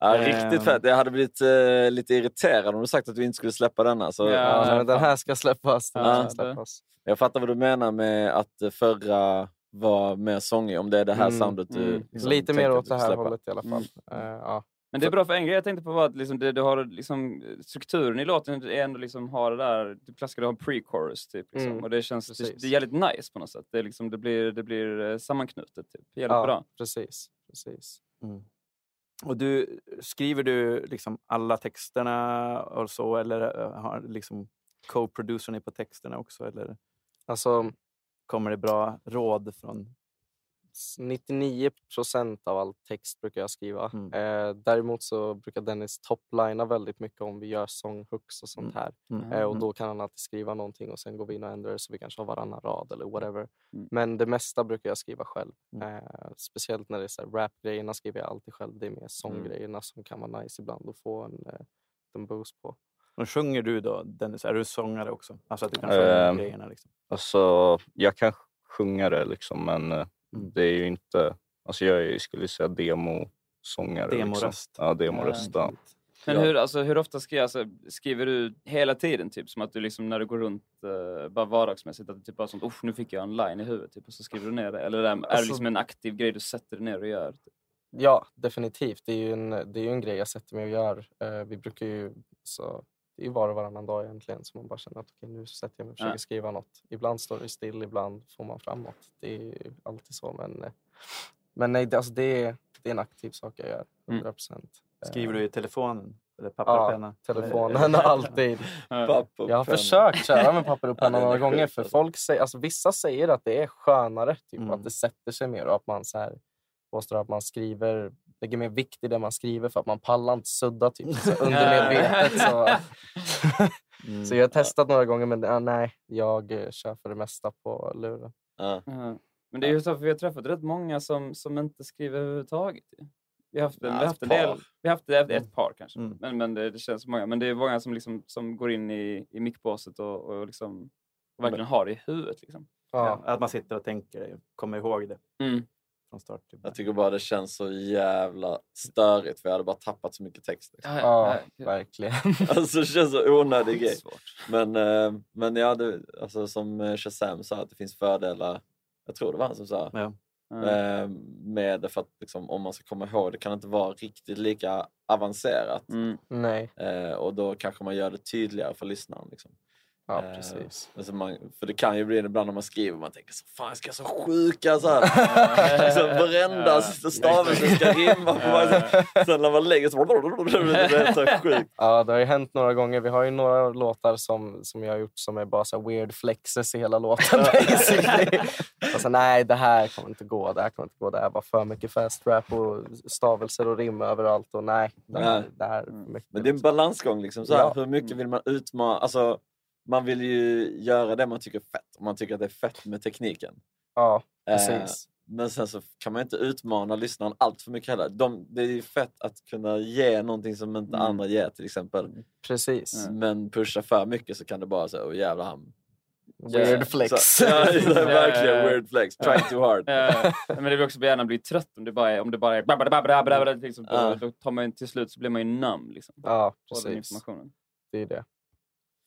Ja, riktigt fett. Jag hade blivit uh, lite irriterad om du sagt att du inte skulle släppa denna. Så, ja, ja, men den här ska släppas. Den ja, ska släppas. Jag fattar vad du menar med att förra var mer sångig. Om det är det här mm, soundet du... Mm. Liksom, lite mer åt det här hållet i alla fall. Mm. Uh, ja. Men det är bra för en grej jag tänkte på var att liksom det, du har liksom strukturen i låten är ändå liksom har det där du plaskar du har pre-chorus typ liksom. Mm, och det känns det, det är jävligt nice på något sätt. Det är liksom det blir det blir sammanknutet typ. Jävligt ja, bra. Precis, precis. Mm. Och du, skriver du liksom alla texterna och så, eller har liksom co-producer ni på texterna också, eller? Alltså, kommer det bra råd från? nittionio procent av all text brukar jag skriva. Mm. Eh, däremot så brukar Dennis toplina väldigt mycket om vi gör sånghooks och sånt här. Mm. Eh, och då kan han alltid skriva någonting och sen går vi in och ändrar så vi kanske har varannan rad eller whatever. Mm. Men det mesta brukar jag skriva själv. Mm. Eh, speciellt när det är så här, rap-grejerna skriver jag alltid själv. Det är mer sånggrejerna som kan vara nice ibland och få en, eh, en boost på. Och sjunger du då, Dennis? Är du sångare också? Alltså att du kan sjunga äh, grejerna liksom. Alltså, jag kan sjunga det liksom, men... Mm. Det är ju inte, alltså jag skulle säga demosångare. Demoröst. Liksom. Ja, demoröst. Ja. Men hur, alltså, hur ofta skriver, alltså, skriver du hela tiden? Typ som att du liksom när du går runt eh, bara vardagsmässigt att du typ bara sånt, uff, nu fick jag en line i huvudet typ, och så skriver du ner det. Eller är det, alltså, är det liksom en aktiv grej du sätter dig ner och gör? Typ? Ja, definitivt. Det är ju en, det är ju en grej jag sätter mig och gör. Eh, vi brukar ju så... Det är var och varannan dag egentligen som man bara känner att okej, nu sätter jag mig och försöker skriva något. Ibland står det still, ibland får man framåt. Det är alltid så, men, men nej, alltså det, är, det är en aktiv sak jag gör, hundra procent. Mm. Skriver du i telefonen? Eller papper och penna? Ja, telefonen alltid. Papper och jag har penna. Försökt köra med papper och penna några gånger för folk säger, alltså vissa säger att det är skönare, typ mm. att det sätter sig mer och att man så här... påstår att man skriver, lägger mer vikt i det man skriver för att man pallar inte sudda typ. Så undermedvetet så. Mm. Så jag har testat några gånger, men äh, nej, jag kör för det mesta på luren. Mm. Men det är ju så, för vi har träffat rätt många som, som inte skriver överhuvudtaget. Vi har haft, ja, vi har haft en del, vi har haft ett mm. par kanske, mm. men, men det, det känns många. Men det är många som, liksom, som går in i, i mickbåset och, och liksom, verkligen har det i huvudet. Liksom. Ja. Ja, att man sitter och tänker, kommer ihåg det. Mm. Start, typ. Jag tycker bara det känns så jävla störigt, för jag hade bara tappat så mycket text. Liksom. Ja, ja, ja, verkligen. Alltså det känns så onödig grej. Men, men jag hade, alltså, som Shazam sa, att det finns fördelar, jag tror det var han som sa, ja. Mm. Med det, för att liksom, om man ska komma ihåg, det kan inte vara riktigt lika avancerat. Mm. Nej. Och då kanske man gör det tydligare för lyssnaren liksom. Ja, precis. Alltså man, för det kan ju bli ibland när man skriver, man tänker så fan, ska jag så sjuka så här. Så varenda stavelse ska rimma på varje. Sen när man lägger så det är så sjukt. Ja, det har ju hänt några gånger. Vi har ju några låtar som, som jag har gjort som är bara så weird flexes i hela låten. Alltså, nej, det här kommer inte gå. Det här kommer inte gå. Det här var för mycket fast rap och stavelser och rim överallt. Och nej, det här, det här mycket. Men det är en balansgång liksom. Så här, ja. Hur mycket vill man utmana? Alltså... Man vill ju göra det man tycker är fett. Om man tycker att det är fett med tekniken. Ja, precis. Eh, men sen så kan man inte utmana lyssnaren allt för mycket heller. De, det är ju fett att kunna ge någonting som inte mm. andra ger till exempel. Precis. Mm. Men pusha för mycket så kan det bara säga, åh jävla ham. Weird yeah. flex. Så, ja, verkligen weird flex. Try too hard. Men det vill också gärna bli trött om det bara är, om det bara är liksom, då, då tar man till slut så blir man ju namn liksom. Ja, precis. Informationen. Det är det.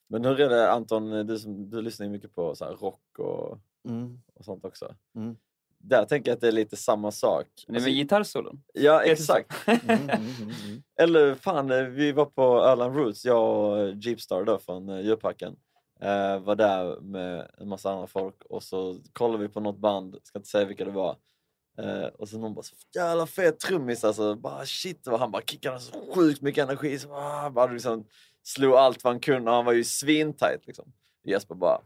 Men hur är det, Anton, du, som, du lyssnar ju mycket på så här rock och, mm. och sånt också. Mm. Där tänker jag att det är lite samma sak. Men det är med gitarrsolon. Ja, exakt. Mm, mm, mm. Eller fan, vi var på Öland Roots, jag och Jeepstar då från Djurparken. Eh, var där med en massa andra folk och så kollade vi på något band, ska inte säga vilka det var. Uh, och så någon bara så jävla fet trummis alltså, bara shit, och han bara kickade så sjukt mycket energi så bara, bara liksom slog allt vad han kunde, han var ju svintajt liksom. Jesper bara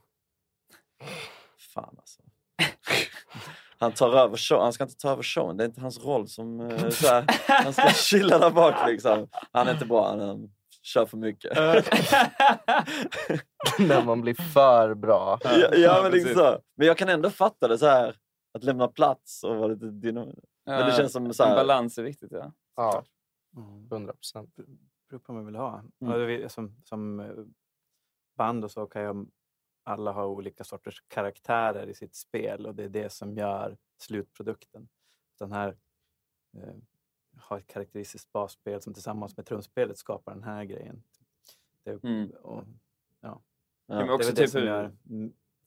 fan alltså han tar över show, han ska inte ta över showen, det är inte hans roll som uh, så här, han ska chilla där bak liksom, han är inte bra, han, han kör för mycket. När man blir för bra. Ja, ja men liksom, men jag kan ändå fatta det så här. Att lämna plats och vara lite dynamisk. Ja, men det känns som så här... balans är viktigt, ja. Ja, hundra procent. Det beror på vad man vill ha. Mm. Som, som band och så kan ju alla ha olika sorters karaktärer i sitt spel. Och det är det som gör slutprodukten. Den här eh, har ett karaktäristiskt basspel som tillsammans med trumspelet skapar den här grejen. Det, mm. och, ja. Ja. Det är också det typ som gör,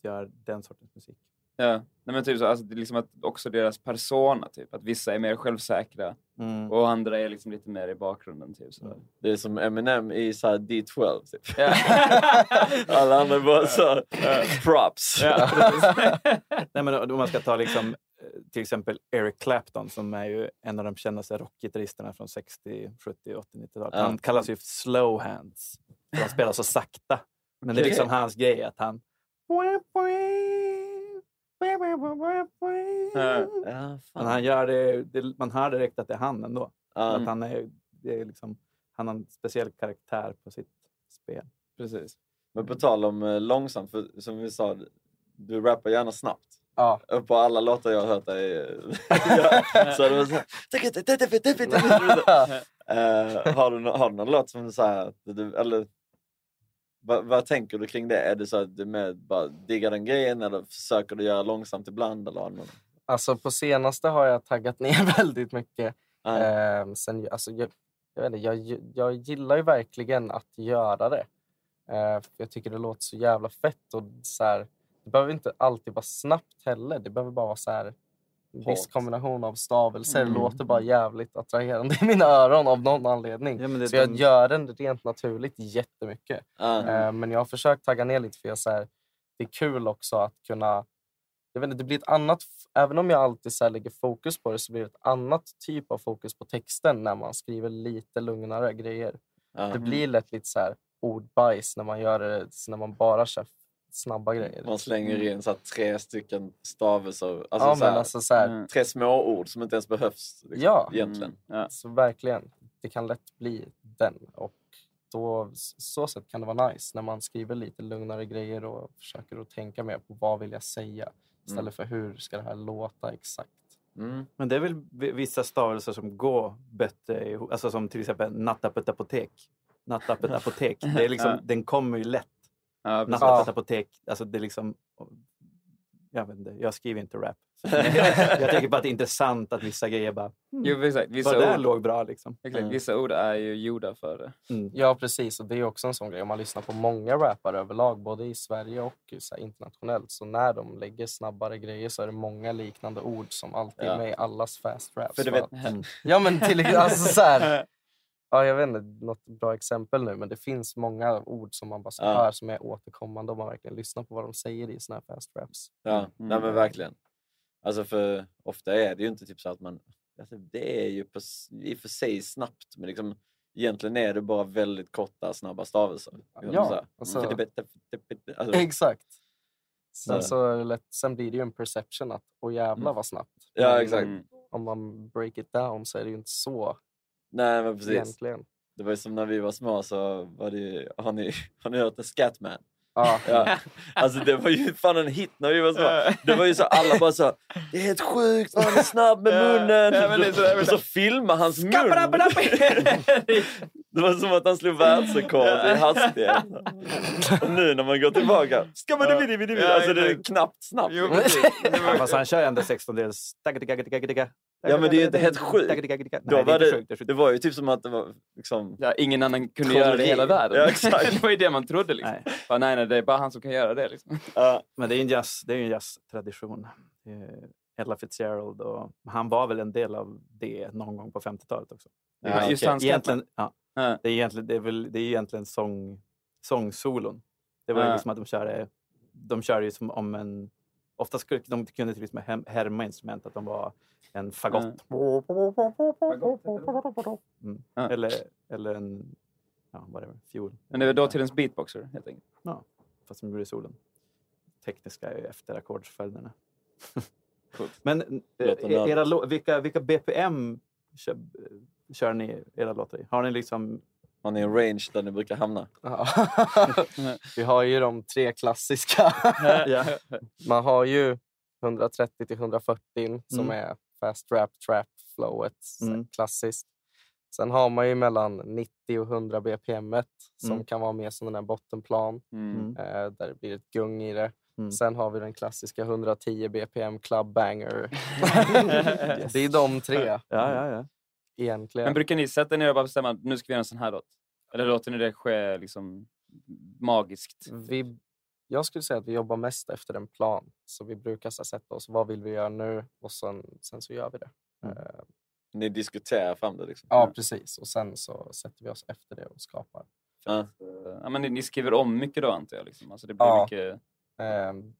gör den sortens musik. Ja, nej men typ så, alltså, det är liksom att också deras persona typ, att vissa är mer självsäkra mm. och andra är liksom lite mer i bakgrunden typ så. Mm. Det är som Eminem i så här D tolv typ. Yeah. Alla andra bara så här, props. Yeah. Nej men om man ska ta liksom till exempel Eric Clapton, som är ju en av de kändaste rockgitarristerna från sextio, sjuttio, åttio, nittiotalet. Han kallas ju slow hands. Han spelar så sakta. Men det är liksom hans grej att han... Ja, men han gör det, det, man hör direkt att det är han ändå. Mm. Att han är, det är liksom, han har en speciell karaktär på sitt spel. Precis. Men på tal om eh, långsamt, för som vi sa, du rappar gärna snabbt. Ja. Ah. På alla låtar jag har hört dig. Så det var så här, uh, har, du, har du någon låt som du säger, eller vad, vad tänker du kring det? Är det så att du med bara diggar den grejen, eller försöker du göra långsamt ibland? Eller någon? Alltså på senaste har jag taggat ner väldigt mycket. Ah. Eh, sen, alltså, jag, jag, vet inte, jag, jag gillar ju verkligen att göra det. Eh, jag tycker det låter så jävla fett. Och så här, det behöver inte alltid vara snabbt heller. Det behöver bara vara så här, en viss kombination av stavelser. Mm. Det låter bara jävligt attraherande i mina öron av någon anledning. Ja, men det, så jag gör den rent naturligt jättemycket. Mm. Eh, men jag har försökt tagga ner lite, för jag, så här, det är kul också att kunna... Jag vet inte, det blir ett annat, även om jag alltid så här lägger fokus på det, så blir det ett annat typ av fokus på texten när man skriver lite lugnare grejer. Mm. Det blir lätt lite så här ordbajs när man gör det, när man bara kör snabba grejer. Man slänger in så här tre stycken stavelser, alltså, ja, så här, alltså så här, mm. tre små ord som inte ens behövs liksom, ja, egentligen. Mm. Ja. Så verkligen, det kan lätt bli den, och då, så sätt kan det vara nice när man skriver lite lugnare grejer och försöker att tänka mer på vad vill jag säga. Istället för hur ska det här låta exakt. Mm. Men det är väl vissa stavelser som går bättre. Alltså som till exempel nattapet apotek. Nattapet apotek. Det är liksom, ja. Den kommer ju lätt. Ja, nattapet apotek. Alltså det är liksom... Jag vet inte, jag skriver inte rap. Jag tycker bara att det är intressant att vissa grejer bara... Mm, jo, exakt. Vissa ord, där låg bra liksom. Exakt. Vissa ord är ju gjorda för det. Mm. Ja, precis. Och det är också en sån grej. Om man lyssnar på många rappare överlag, både i Sverige och så här, internationellt. Så när de lägger snabbare grejer så är det många liknande ord som alltid ja. Är med i allas fast raps. För du vet... Att, ja, men till exempel alltså, så här... Ja, jag vet inte, något bra exempel nu, men det finns många ord som man bara så hör, ja. Som är återkommande om man verkligen lyssnar på vad de säger i såna här fast raps. Ja, mm. Nej men verkligen. Alltså för ofta är det ju inte typ så att man, alltså det är ju på, i för sig snabbt, men liksom egentligen är det bara väldigt korta, snabba stavelser. Ja, alltså, alltså. Exakt. Sen, ja. Så lätt, sen blir det ju en perception att, åh jävlar vad snabbt. Ja, exakt. Mm. Om man break it down så är det ju inte så. Nej, men precis. Egentligen. Det var ju som när vi var små, så var det ju, har ni, har ni hört en Scatman? Ah. Ja. Alltså det var ju fan en hit när vi var små. Det var ju så, alla bara så, det är helt sjukt, han är snabb med munnen. Ja, men det är så, men... Och så filmar hans mun. Det var som att han slog världsrekord i hastighet. Och nu när man går tillbaka, ska man det bli det? Alltså det är knappt snabbt. Jo, ja, fast han kör ändå sextondels. Ja, men det är ju inte helt sjukt. Då var det, det var ju typ som att det var liksom... Ja, ingen annan kunde göra det i hela världen. Ja, exakt. Det var ju det man trodde liksom. Nej. Bara, nej, nej, det är bara han som kan göra det liksom. Ja. Men det är ju en jazz, det är en jazztradition. Ella Fitzgerald, och han var väl en del av det någon gång på femtiotalet också. Ja, ja, just okay. Hans egentligen, ja. Ja. Det är egentligen, det är väl, det är egentligen sång, sångsolon. Det var ju ja. Liksom att de körde, de körde ju som om en... Ofta skulle de kunde till liksom hem, härma instrument, att de var en fagott. Mm. Mm. Mm. Eller, eller en, ja, whatever, fiol. Men det var då till en beatboxer, helt enkelt. Ja, fast som gjorde solen. Tekniska efterackordsföljderna. Men era lo- vilka, vilka B P M kör, kör ni era låtar i? Har ni liksom... Har ni en range där ni brukar hamna? Ja. Vi har ju de tre klassiska. Man har ju etthundratrettio till etthundrafyrtio som mm. är fast rap, trap, flowet, mm. klassiskt. Sen har man ju mellan nittio och hundra B P M som mm. kan vara mer som den här bottenplan mm. där det blir ett gung i det. Mm. Sen har vi den klassiska hundratio B P M club banger. Yes. Det är de tre. Ja, ja, ja. Egentligen. Men brukar ni sätta ner och bara bestämma att nu ska vi göra en sån här låt? Eller låter ni det ske liksom magiskt? Vi, jag skulle säga att vi jobbar mest efter en plan. Så vi brukar så sätta oss, vad vill vi göra nu? Och sen, sen så gör vi det. Mm. Uh, ni diskuterar fram det liksom? Ja, precis. Och sen så sätter vi oss efter det och skapar. Uh. Ja, men ni, ni skriver om mycket då antar jag liksom? Alltså det blir uh. mycket... Uh,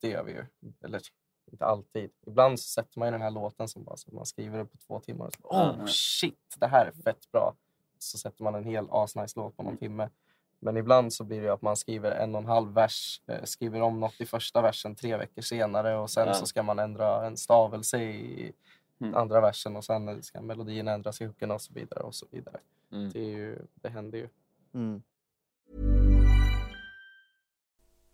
det gör vi ju. Eller Inte alltid. Ibland så sätter man ju den här låten som bara, så man skriver det på två timmar. Och så bara, oh shit, det här är fett bra. Så sätter man en hel asnice låt på någon timme. Men ibland så blir det att man skriver en och en halv vers. Skriver om något i första versen tre veckor senare. Och sen ja. så ska man ändra en stavelse i mm. andra versen. Och sen ska melodin ändras i hooken och så vidare. Och så vidare. Mm. Det, är ju, det händer ju. Mm.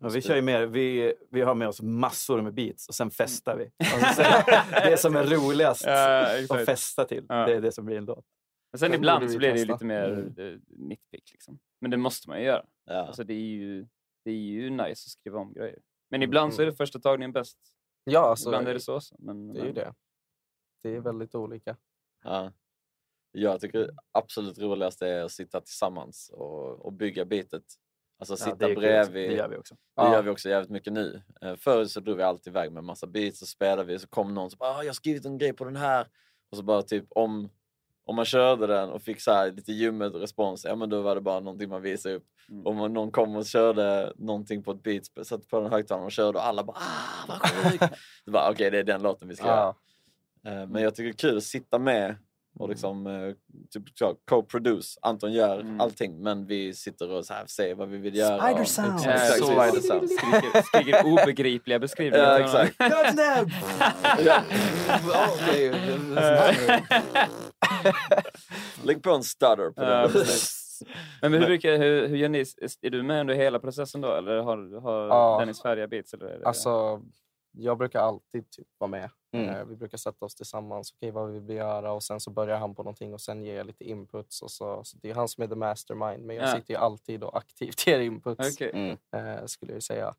Ja, vi kör ju mer, vi, vi har med oss massor med beats och sen festar vi. Alltså, sen, det som är roligast ja, att festa till, ja. Det är det som blir en låt. Men sen, sen ibland så blir det ju lite mer mm. nitpick liksom. Men det måste man ju göra. Ja. Alltså det är ju, det är ju nice att skriva om grejer. Men ibland mm. så är det första tagningen bäst. Ja, alltså, ibland är det så. Men, det är ju det. Det är väldigt olika. Ja. Jag tycker det absolut roligaste är att sitta tillsammans och, och bygga beatet. Alltså sitta ja, bredvid. Det gör vi också. Det ja. gör vi också jävligt mycket nu. Förr så drog vi alltid iväg med en massa beats och spelade vi. Så kom någon som bara, ah, jag har skrivit en grej på den här. Och så bara typ om, om man körde den och fick så här lite ljummet respons. Ja men då var det bara någonting man visade upp. Mm. Om någon kom och körde någonting på ett beat. Satt på den högtalaren och körde och alla bara, ah vad sjukt. Så bara okej okay, det är den låten vi ska ja. göra. Men jag tycker det är kul att sitta med. Och liksom typ co-produce. Anton gör mm. allting. Men vi sitter och så här, säger vad vi vill göra. Spider sound. Ja, spider sound. Skriker, skriker obegripliga beskrivningar. Ja, exakt. Lägg på en stutter på den. Men hur, brukar, hur, hur gör ni? Är du med under hela processen då? Eller har, har oh. Dennis färdiga beats? Eller är det alltså... jag brukar alltid typ vara med. Mm. Vi brukar sätta oss tillsammans. Okej, vad vi vill göra. Och sen så börjar han på någonting. Och sen ger jag lite inputs. Och så, så det är han som är the mastermind. Men jag ja. sitter ju alltid och aktivt ger inputs. Okay. Mm. Eh, skulle jag säga.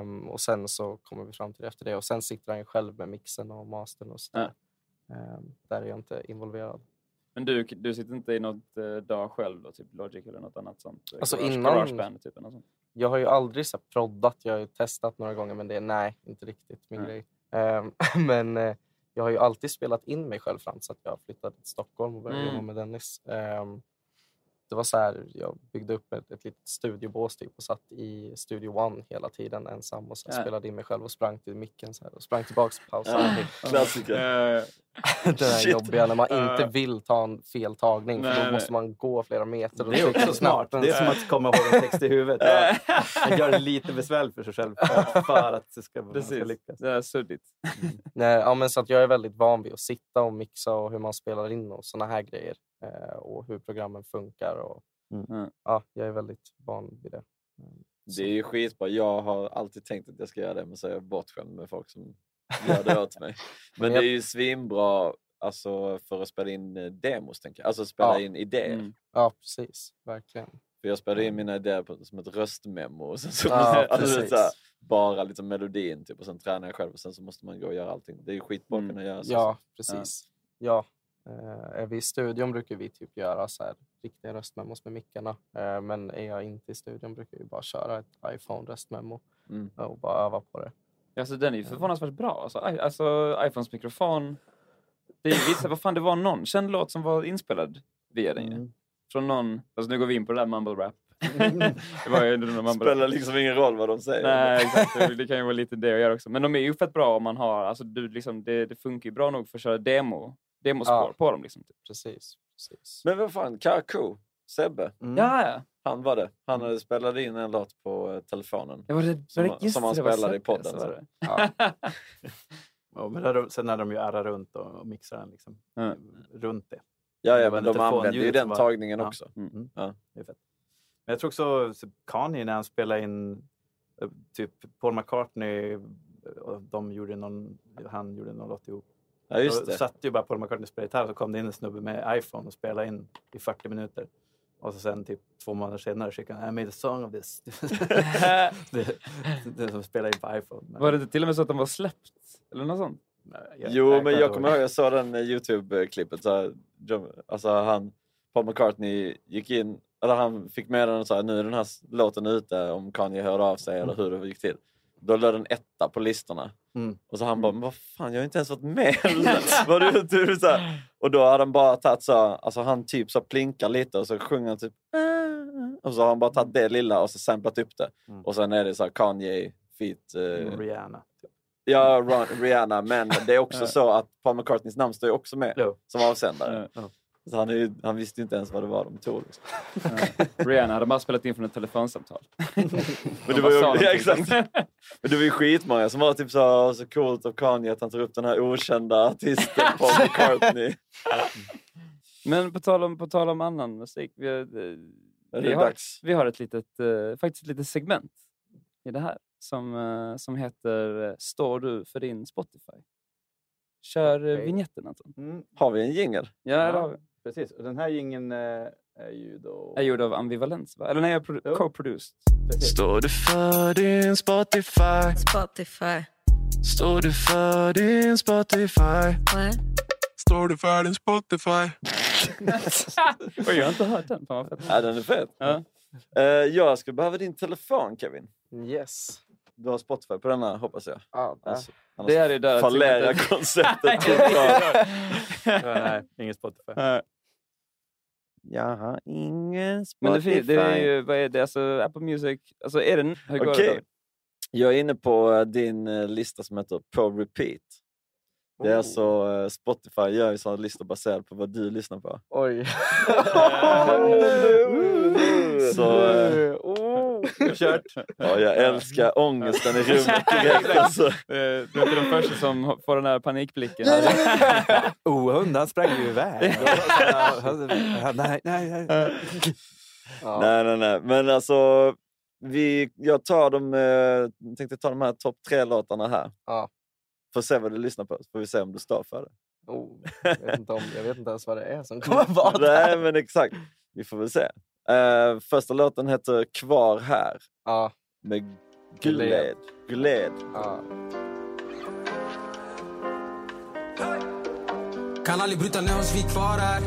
Um, och sen så kommer vi fram till det efter det. Och sen sitter han själv med mixen och mastern och så ja. um, Där är jag inte involverad. Men du, du sitter inte i något eh, dag själv då? Typ Logic eller något annat sånt? Alltså garage, innan... Garageband typ eller något sånt. Jag har ju aldrig så proddat. Jag har ju testat några gånger. Men det är nej, inte riktigt min mm. grej. Um, men uh, jag har ju alltid spelat in mig själv fram så att jag flyttade till Stockholm och började mm. jobba med Dennis. Um, det var så här, jag byggde upp ett, ett litet studiobås typ, och satt i Studio One hela tiden ensam och så yeah. spelade in mig själv och sprang till micken så här, och sprang tillbaka till pausen. Klassiker. Det är jobbiga när man inte vill ta en feltagning för då måste man gå flera meter. Och det är också snart. Det är som att komma ihåg en text i huvudet. Man gör det lite besvärligt för sig själv för att det ska, man ska lyckas. Det är suddigt. Mm. Nej, ja, men så att jag är väldigt van vid att sitta och mixa och hur man spelar in och såna här grejer. Och hur programmen funkar och mm. ja, jag är väldigt van vid det. Det är ju skitbra. Jag har alltid tänkt att jag ska göra det, men så är jag bortskämd med folk som gör det åt mig. Men det är ju svinbra alltså, för att spela in demos, tänker jag. Alltså spela ja. in idéer. Mm. Ja, precis. Verkligen. För jag spelade in mina idéer på, som ett röstmemo. Och sen så ja, alltså, så här, bara liksom melodin typ, och sen tränar jag själv och sen så måste man gå och göra allting. Det är ju skitbra mm. att kunna göra så. Ja, precis. Ja. ja. Uh, är vi i studion brukar vi typ göra så här riktiga röstmemos med mickarna. Uh, men är jag inte i studion brukar vi bara köra ett iPhone-röstmemo mm. och bara öva på det. Ja, så den är ju förvånansvärt bra. Alltså, I- alltså iPhones mikrofon. Det är vissa, vad fan det var någon känd låt som var inspelad via den ju. Mm. Från någon, alltså nu går vi in på det där mumble rap. Det var ju mumble spelar liksom ingen roll vad de säger. Nej, exakt. Det kan ju vara lite det jag gör också. Men de är ju fett bra om man har, alltså du liksom, det, det funkar ju bra nog för att köra demo. Det måste ja. på dem liksom. Precis, precis. Men vad fan, Karko, Sebbe. Mm. Ja, ja. Han var det. Han hade spelat in en låt på telefonen. Ja, var det, som, var det, som han spelade Sebbe, i podden. Så det. Ja. Ja, men där, sen när de ju ärar runt och, och mixar den liksom. Mm. Runt det. Ja, ja men, men de använde ju den var... tagningen ja. också. Mm. Mm. Ja. Det är fett. Men jag tror också Kanye när han spelade in typ Paul McCartney. De gjorde någon, han gjorde någon låt ihop. Ja, just det. Så satt ju bara Paul McCartney spelade gitarr och så kom det in en snubbe med iPhone och spelade in i fyrtio minuter. Och så sen typ två månader senare skickade han I made a song of this. det, det som spelade in på iPhone. Var det till och med så att de var släppt? Eller något sånt? Jag, jo, jag men jag kommer ihåg jag såg den YouTube-klippet. Så, alltså han, Paul McCartney gick in, eller han fick med den och sa nu är den här låten ute om Kanye hörde av sig mm. eller hur det gick till. Då lade den etta på listorna. Mm. Och så han bara, vad fan, jag har inte ens varit med. Var du, du, så här. Och då har han bara tagit så, alltså han typ så plinkar lite och så sjunger han typ. Och så har han bara tagit det lilla och så samplat upp det. Mm. Och sen är det så här Kanye, feat. Eh, Rihanna. Ja, Ron, Rihanna, men det är också så att Paul McCartneys namn står ju också med Hello. som avsändare. Mm. Så han, ju, han visste ju inte ens vad det var de tog. Liksom. Ja. Rihanna hade bara spelat in från ett telefonsamtal. Men, det var ju, ja, exakt. Men det var ju skitmånga som var typ så, så coolt av Kanye att han tar upp den här okända artisten Paul McCartney. Men på tal om, på tal om annan musik. Vi, vi, har, vi har ett litet, faktiskt ett litet segment i det här. Som, som heter Står du för din Spotify? Kör okay. vignetten Anton. Mm. Har vi en jingle? Ja, det har vi. Precis, och den här jingeln eh, är ju då... Är gjord av ambivalens, va? Eller när jag produ- co-produced. Står du för din Spotify? Spotify. Står du för din Spotify? What? Står du för din Spotify? Och jag har inte hört den. Fan, ja, den är fett. Ja. Uh, jag skulle behöva din telefon, Kevin. Yes. Du har Spotify på den här, hoppas jag. Ja, ah, alltså, det är det där. Fallera konceptet. Nej, nej, ingen Spotify. Jaha, ingen Spotify. Men det, det är ju, vad är det? Alltså, Apple Music. Alltså, är den? Okej. Okay. Jag är inne på din lista som heter På Repeat. Det är oh. alltså, Spotify gör ju sådana listor baserade på vad du lyssnar på. Oj. Så... Kört. Ja, jag älskar ångesten i rummet direkt alltså. Du var den första som får den här panikblicken. Oh, hunden sprang ju iväg. Nej, nej, nej. Ja. Nej, nej, nej. Men alltså vi, jag tar de, eh, tänkte ta de här topp tre låtarna här. Ja. Får se vad du lyssnar på. Så får vi se om du står för det. Oh, jag, vet inte om, jag vet inte ens vad det är som kommer vara där. Nej, men exakt. Vi får väl se. Uh, första låten heter Kvar här. Ja. Med Gulled. Gulled. Ja. Kan aldrig bryta ner oss, vi kvar här.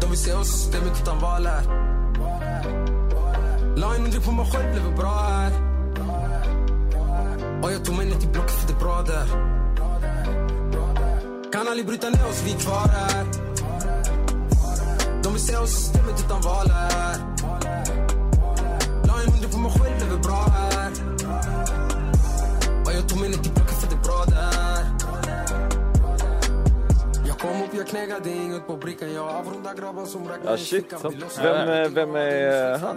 De vill se oss och systemet utan val här. La en mindre på mig själv, blev bra här. Och jag tog mig ner till blocket för det är bra där. Kan aldrig bryta ner oss, vi kvar här. De vill se oss och systemet utan val här. La en mindre på mig själv, blev bra här. Och jag tog mig ner till blocket för det är bra där. Ja, shit. Vem, vem är han?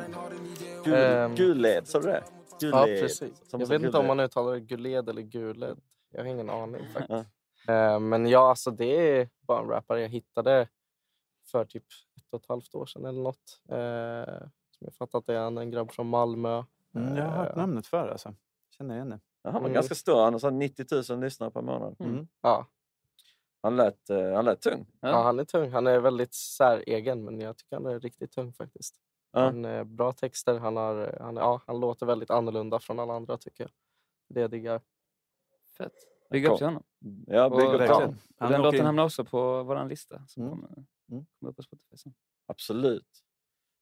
Gul, Gulled, sa du det? Gulled. Ja, precis. Jag vet inte om man uttalar det Gulled eller Gulled. Jag har ingen aning faktiskt. Ja. Men ja, alltså det är bara en rappare jag hittade för typ ett och ett halvt år sedan eller något. Som jag fattat att det är en, en grabb från Malmö. Mm, jag har hört namnet för alltså. Känner igen det. Ja, han var mm. ganska stor. Han har nittio tusen lyssnare per månad. Mm. Ja. Han lät, han lät tung. Ja. ja, han är tung. Han är väldigt säregen, men jag tycker han är riktigt tung faktiskt. Ja. Han har bra texter. Han, har, han, ja, han låter väldigt annorlunda från alla andra, tycker jag. Det diggar. Fett. Bygga upp till honom. Ja, bygga upp till honom. Den låten åker... hamnar också på vår lista som mm. kommer, kommer upp på Spotify sen. Absolut.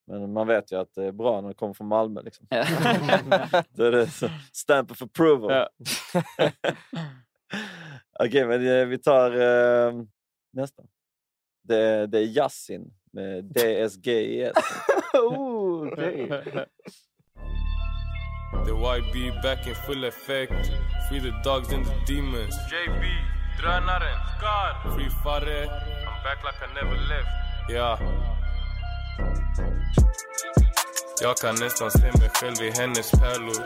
Men man vet ju att det är bra när det kommer från Malmö. Liksom. Ja. det är det. Stamp of approval. Ja. Okej, men vi tar eh, nästa. Det, det är Yassin med D S G I S. oh, okay. The Y B back in full effect. Free the dogs and the demons. J B, drönaren, Skar. Free Fare. I'm back like I never left. Ja. Jag kan nästan se mig själv i hennes pärlor.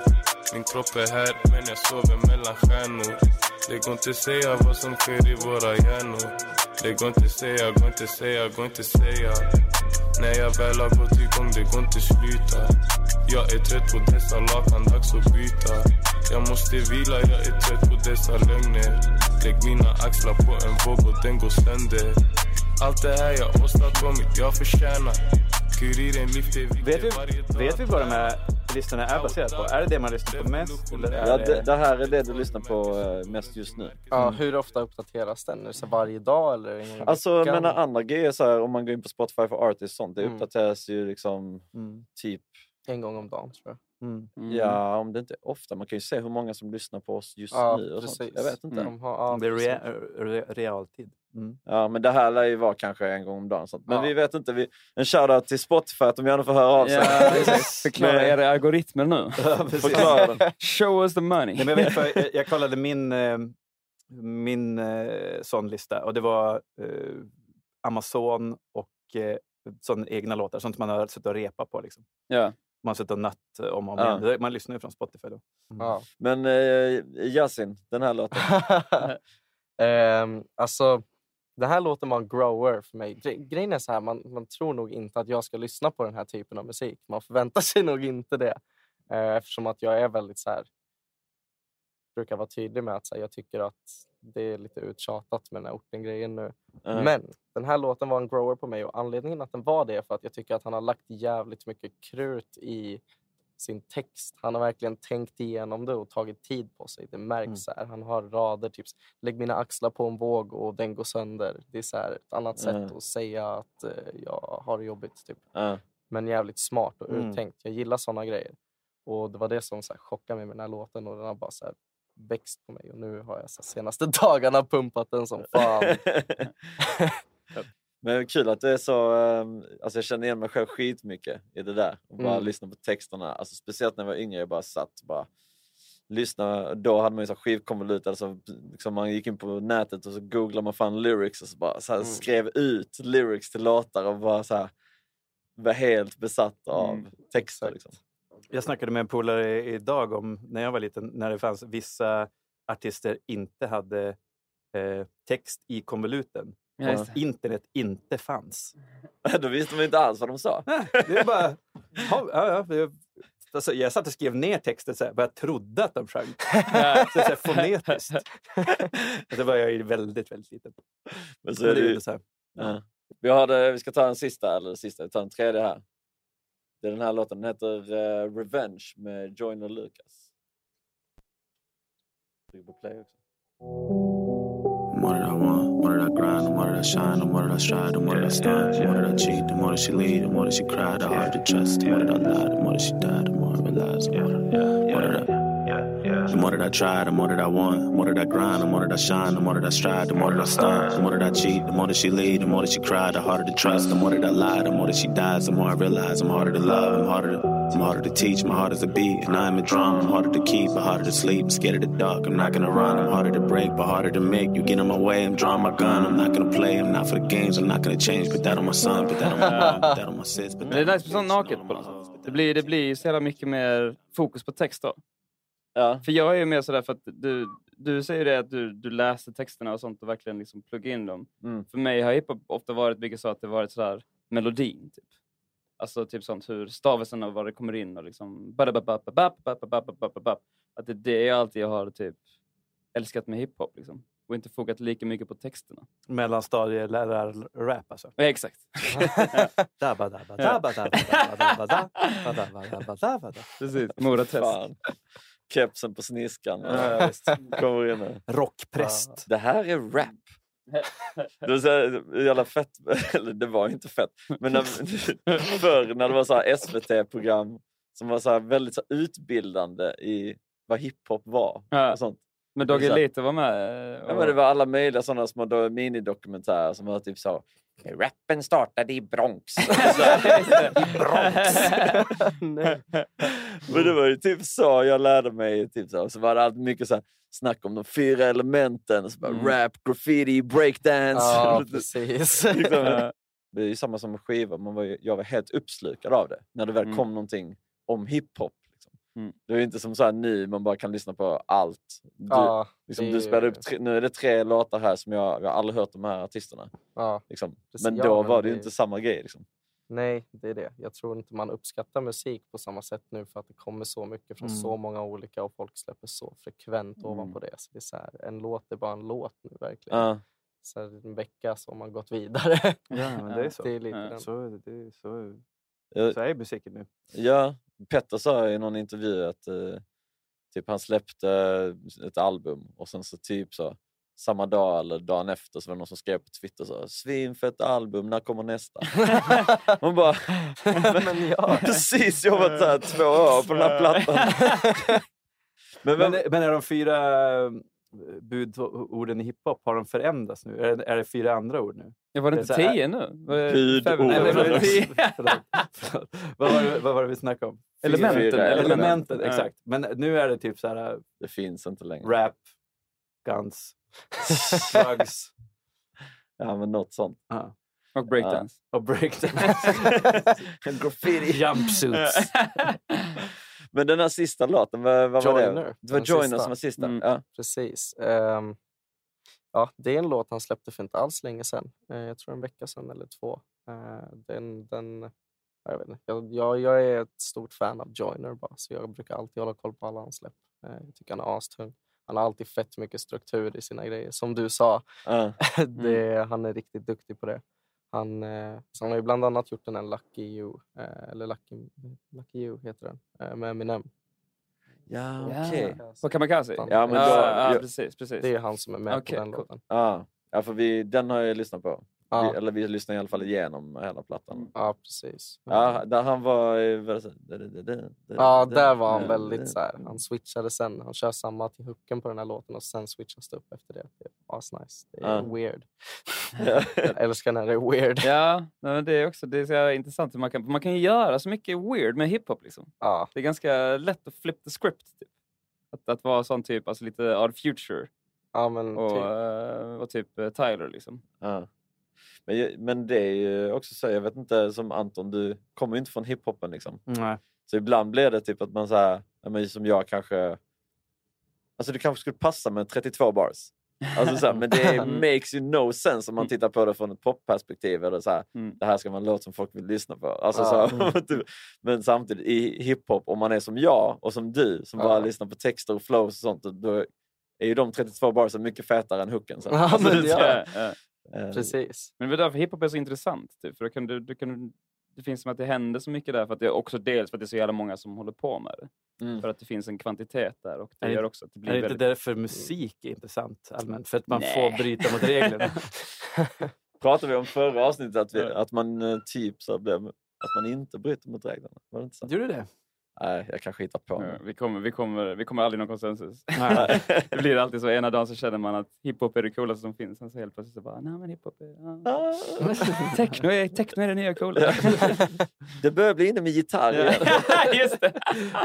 Min kropp är här, men jag sover mellan stjärnor. Det går inte säga vad som sker i våra hjärnor. Det går inte säga, går inte säga, går inte säga. När jag väl har gått igång, det går inte sluta. Jag är trött på dessa lakan, dags att byta. Jag måste vila, jag är trött på dessa lögner. Lägg mina axlar på en våg och den går sönder. Allt det här jag åstadkommit, jag förtjänar. Kuriren lyfter. Vet vi, vet vi vad de här listorna är baserat på? Är det det man lyssnar på mest? Eller är ja, det, det här är det du lyssnar på mest just nu. Mm. Ja, hur ofta uppdateras den? Är det så varje dag eller en alltså, vecka? Mina andra grejer så här, om man går in på Spotify för artists sånt, det mm. uppdateras ju liksom mm. typ... En gång om dagen, tror jag. Mm. Mm. Ja, om det inte är ofta. Man kan ju se hur många som lyssnar på oss just ja, nu. Och sånt. Jag vet inte. Mm. De har, ja, det är rea- re- realtid. Mm. Ja, men det här lär ju vara kanske en gång om dagen. Sånt. Men ja. Vi vet inte. Vi, en shoutout till Spotify att de gärna får höra av sig. Ja, förklara era algoritmer nu. Ja, förklara den. Show us the money. Nej, men jag, vet, för jag, jag kollade min, min sån lista. Och det var eh, Amazon och eh, sån egna låtar. Sånt man har suttit och repa på liksom. Ja. Man sätter natt om och om igen. Ja. Man lyssnar ju från Spotify då. Mm. Ja. Men eh, Yasin, den här låten. eh, alltså, det här låten var en grower för mig. Grejen är så här, man, man tror nog inte att jag ska lyssna på den här typen av musik. Man förväntar sig nog inte det. Eh, eftersom att jag är väldigt så här, brukar vara tydlig med att så här, jag tycker att det är lite uttjatat med den här orten-grejen nu. Mm. Men den här låten var en grower på mig. Och anledningen att den var det är för att jag tycker att han har lagt jävligt mycket krut i sin text. Han har verkligen tänkt igenom det och tagit tid på sig. Det märks mm. så här. Han har rader, typ lägg mina axlar på en våg och den går sönder. Det är så här ett annat mm. sätt att säga att uh, jag har det jobbigt. Typ. Mm. Men jävligt smart och uttänkt. Mm. Jag gillar sådana grejer. Och det var det som så här, chockade mig med den här låten. Och den har bara så här växt på mig och nu har jag så senaste dagarna pumpat den som fan. Men kul att det är så, alltså jag känner igen mig själv skitmycket i det där och bara mm. lyssna på texterna, alltså speciellt när jag var yngre, jag bara satt bara lyssna, då hade man ju så skivkonvolut, alltså liksom man gick in på nätet och så googlade man fan lyrics och så bara så här, mm. skrev ut lyrics till låtar och bara så här var helt besatt av mm. texter liksom. Jag snackade med en polare idag om när jag var liten, när det fanns vissa artister inte hade eh, text i konvoluten. Ja, internet inte fanns. Då visste man inte alls vad de sa. Nej, det är bara Ja, ja, ja. Alltså, jag satt och skrev ner texten så här, vad jag trodde att de sjöng. Ja. Så, så här, fonetiskt. Det var jag ju väldigt, väldigt liten. Men så är det, det är så här. Ja. Vi, hade, vi ska ta den sista, eller sista, vi tar den tredje här. Det är den här låten, den heter uh, Revenge med Joyner Lucas. Tryck på play också. What did I want? What did I grind? What did I shine? What did I strive? What did I start? What did I cheat? The more did she lead? The more did she cry? The hard to trust? The more did I lie? The more did she die? The more I realized. What did I... The more that I try, the more that I want. The more that I grind, the more that I shine. The more that I strive, the more that I start. The more that I cheat, the more that she lead. The more that she cry, the harder to trust. The more that I lie, the more that she dies. The more I realize I'm harder to love. I'm harder to, I'm harder to teach, my heart is a beat. And I'm a drum, I'm harder to keep, but harder to sleep. I'm scared of the dark, I'm not gonna run. I'm harder to break, but harder to make. You get in my way, I'm drawing my gun. I'm not gonna play, I'm not for the games. I'm not gonna change, put that on my son. Put that on my mom, put that on my sis. Men det är nice på sånt naket på något sätt. Det blir, det blir så jävla mycket mer fokus på text då. Ja. För jag är ju mer sådär för att du, du säger det att du, du läser texterna och sånt och verkligen liksom pluggar in dem. Mm. För mig har hiphop ofta varit mycket så att det varit sådär melodin typ. Alltså typ sånt hur stavelsen och vad det kommer in och liksom att det, det är alltid jag har typ älskat med hiphop liksom. Och inte fogat lika mycket på texterna. Mellanstadielärarrap alltså. Ja, exakt. Precis, moratest. Kepsen på sniskan. Ja, kommer in. Rockpräst. Det här är rap. Det var så här, jävla fett. Eller det var inte fett. Men när, förr när det var så här S V T-program som var så här väldigt så här utbildande i vad hiphop var. Ja. Och sånt. Men Doggy Lito var med. Och... Ja, men det var alla möjliga sådana små minidokumentärer som var typ så... Rappen startade i Bronx. I Bronx. Men det var ju typ så jag lärde mig typ så. Så var det allt mycket så här, snack om de fyra elementen så bara, mm. Rap, graffiti, breakdance. Ja, precis. Liksom, det är ju samma som skiva. Man var ju, jag var helt uppslukad av det. När det väl mm. kom någonting om hiphop. Mm. Det är ju inte som så här ny, man bara kan lyssna på allt. Du, ja, liksom, det... du spelar upp tre, nu är det tre låtar här som jag, jag har aldrig hört de här artisterna. Ja, liksom. Men då ja, var det ju inte samma grej. Liksom. Nej, det är det. Jag tror inte man uppskattar musik på samma sätt nu för att det kommer så mycket från mm. så många olika och folk släpper så frekvent mm. ovanpå det. Så det är så här, en låt är bara en låt nu verkligen. Ja. Så här, en vecka så har man gått vidare. Ja, men det är så. Det är lite ja. Så, det, så, så är musiken nu. Ja. Petter sa i någon intervju att eh, typ han släppte ett album och sen så typ så samma dag eller dagen efter så var det någon som skrev på Twitter så svinfett album, när kommer nästa? Man bara men jag har precis jobbat så här två år på den här plattan. men, men, men, men är de fyra budorden i hiphop, har de förändrats nu? Är det, är det fyra andra ord nu? Jag var det inte tio nu? Vad var det vi snackade om? Fyra, elementen, fyra, elementen, elementen, exakt. Men nu är det typ så här... Det finns inte längre. Rap, guns, drugs. Ja, men något sånt. Uh-huh. Och breakdance. Uh, och breakdance. Graffiti. Jumpsuits. Men den här sista låten, vad, vad var det? Det var Joyner som var sista. Mm. Ja. Precis. Um, ja, det är en låt han släppte för inte alls länge sedan. Uh, jag tror en vecka sedan eller två. Uh, den, den, jag vet inte. Jag, jag, jag är ett stort fan av Joyner bara. Så jag brukar alltid hålla koll på alla hans släpp. Uh, jag tycker han är astung. Han har alltid fett mycket struktur i sina grejer. Som du sa. Uh. det, mm. Han är riktigt duktig på det. Han, eh, han har ju bland annat gjort den här Lucky You. Eh, eller Lucky, Lucky You heter den. Eh, med Eminem. Ja, okej. På Kamikaze? Ja, men då, ah, ah, jag, precis, precis. Det är han som är med okay, på den cool. låten. Ah, ja, för vi, den har jag lyssnat på. Ah. Vi, eller vi lyssnar i alla fall igenom hela plattan. Ja, ah, precis. Ja, där han var... Ja, där var han väldigt så här. Han switchade sen. Han kör samma till hooken på den här låten och sen switchas det upp efter det. Det är asnice. Det är ah. weird. Jag älskar när det är weird. Ja, men det är också det är så intressant. Man kan, man kan ju göra så mycket weird med hiphop liksom. Ah. Det är ganska lätt att flip the script. Typ. Att, att vara sån typ, alltså lite Odd Future. Ja, ah, men och, typ. Och, och typ Tyler liksom. Ja. Ah. Men, men det är ju också så, jag vet inte, som Anton, du kommer ju inte från hiphopen liksom. Nej. Så ibland blir det typ att man så här, som jag kanske, alltså det kanske skulle passa med trettiotvå bars. Alltså så här, men det makes you no sense om man tittar på det från ett popperspektiv eller så här, mm. det här ska man låta som folk vill lyssna på. Alltså, ja. Så här, typ. Men samtidigt i hiphop, om man är som jag och som du som ja. bara lyssnar på texter och flows och sånt, då är ju de trettiotvå bars mycket fetare än hooken. Så. Ja, alltså, men, ja. Ja. Precis. Men det är därför hiphop är så intressant. Typ. För då kan du, du kan, det finns som att det händer så mycket där, för att det är också dels för att det är så jävla många som håller på med det. Mm. För att det finns en kvantitet där, och det är, gör också att det blir. Är det väldigt... inte därför musik är intressant allmänt? För att man Nej. får bryta mot reglerna. Pratade vi om förra avsnittet att, vi, att man typ så blev, att man inte bryter mot reglerna. Var det inte sant? Gjorde du det? Nej, jag kanske hittar på. Ja, vi, kommer, vi, kommer, vi kommer aldrig någon konsensus. Nej. Det blir alltid så. Ena dagen så känner man att hiphop är det coolaste som finns. Sen så helt plötsligt så bara, nej men hiphop är... Ah. Techno, är techno är det nya coola. Ja. Det börjar bli inne med gitarr. Ja. Just det.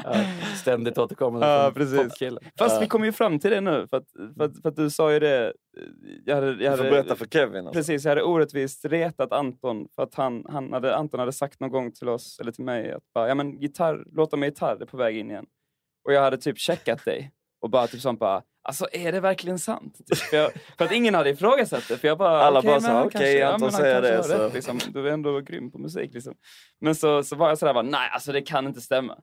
Ja, ständigt återkommande. Ja, precis. Fast ja. vi kommer ju fram till det nu. För att, för att, för att du sa ju det... Jag hade, jag hade, du får berätta för Kevin. Alltså. Precis, jag hade orättvist retat Anton. För att han, han hade, Anton hade sagt någon gång till oss, eller till mig, att bara, ja men gitarr, låta mig gitarr, det är på väg in igen. Och jag hade typ checkat dig. Och bara typ sånt bara, alltså är det verkligen sant? Typ, för, jag, för att ingen hade ifrågasatt det. För jag bara, alla okay, bara sa, okej okay, Anton ja, säger det. Så. Rätt, liksom. Du är ändå grym på musik liksom. Men så, så var jag sådär, bara, nej alltså det kan inte stämma.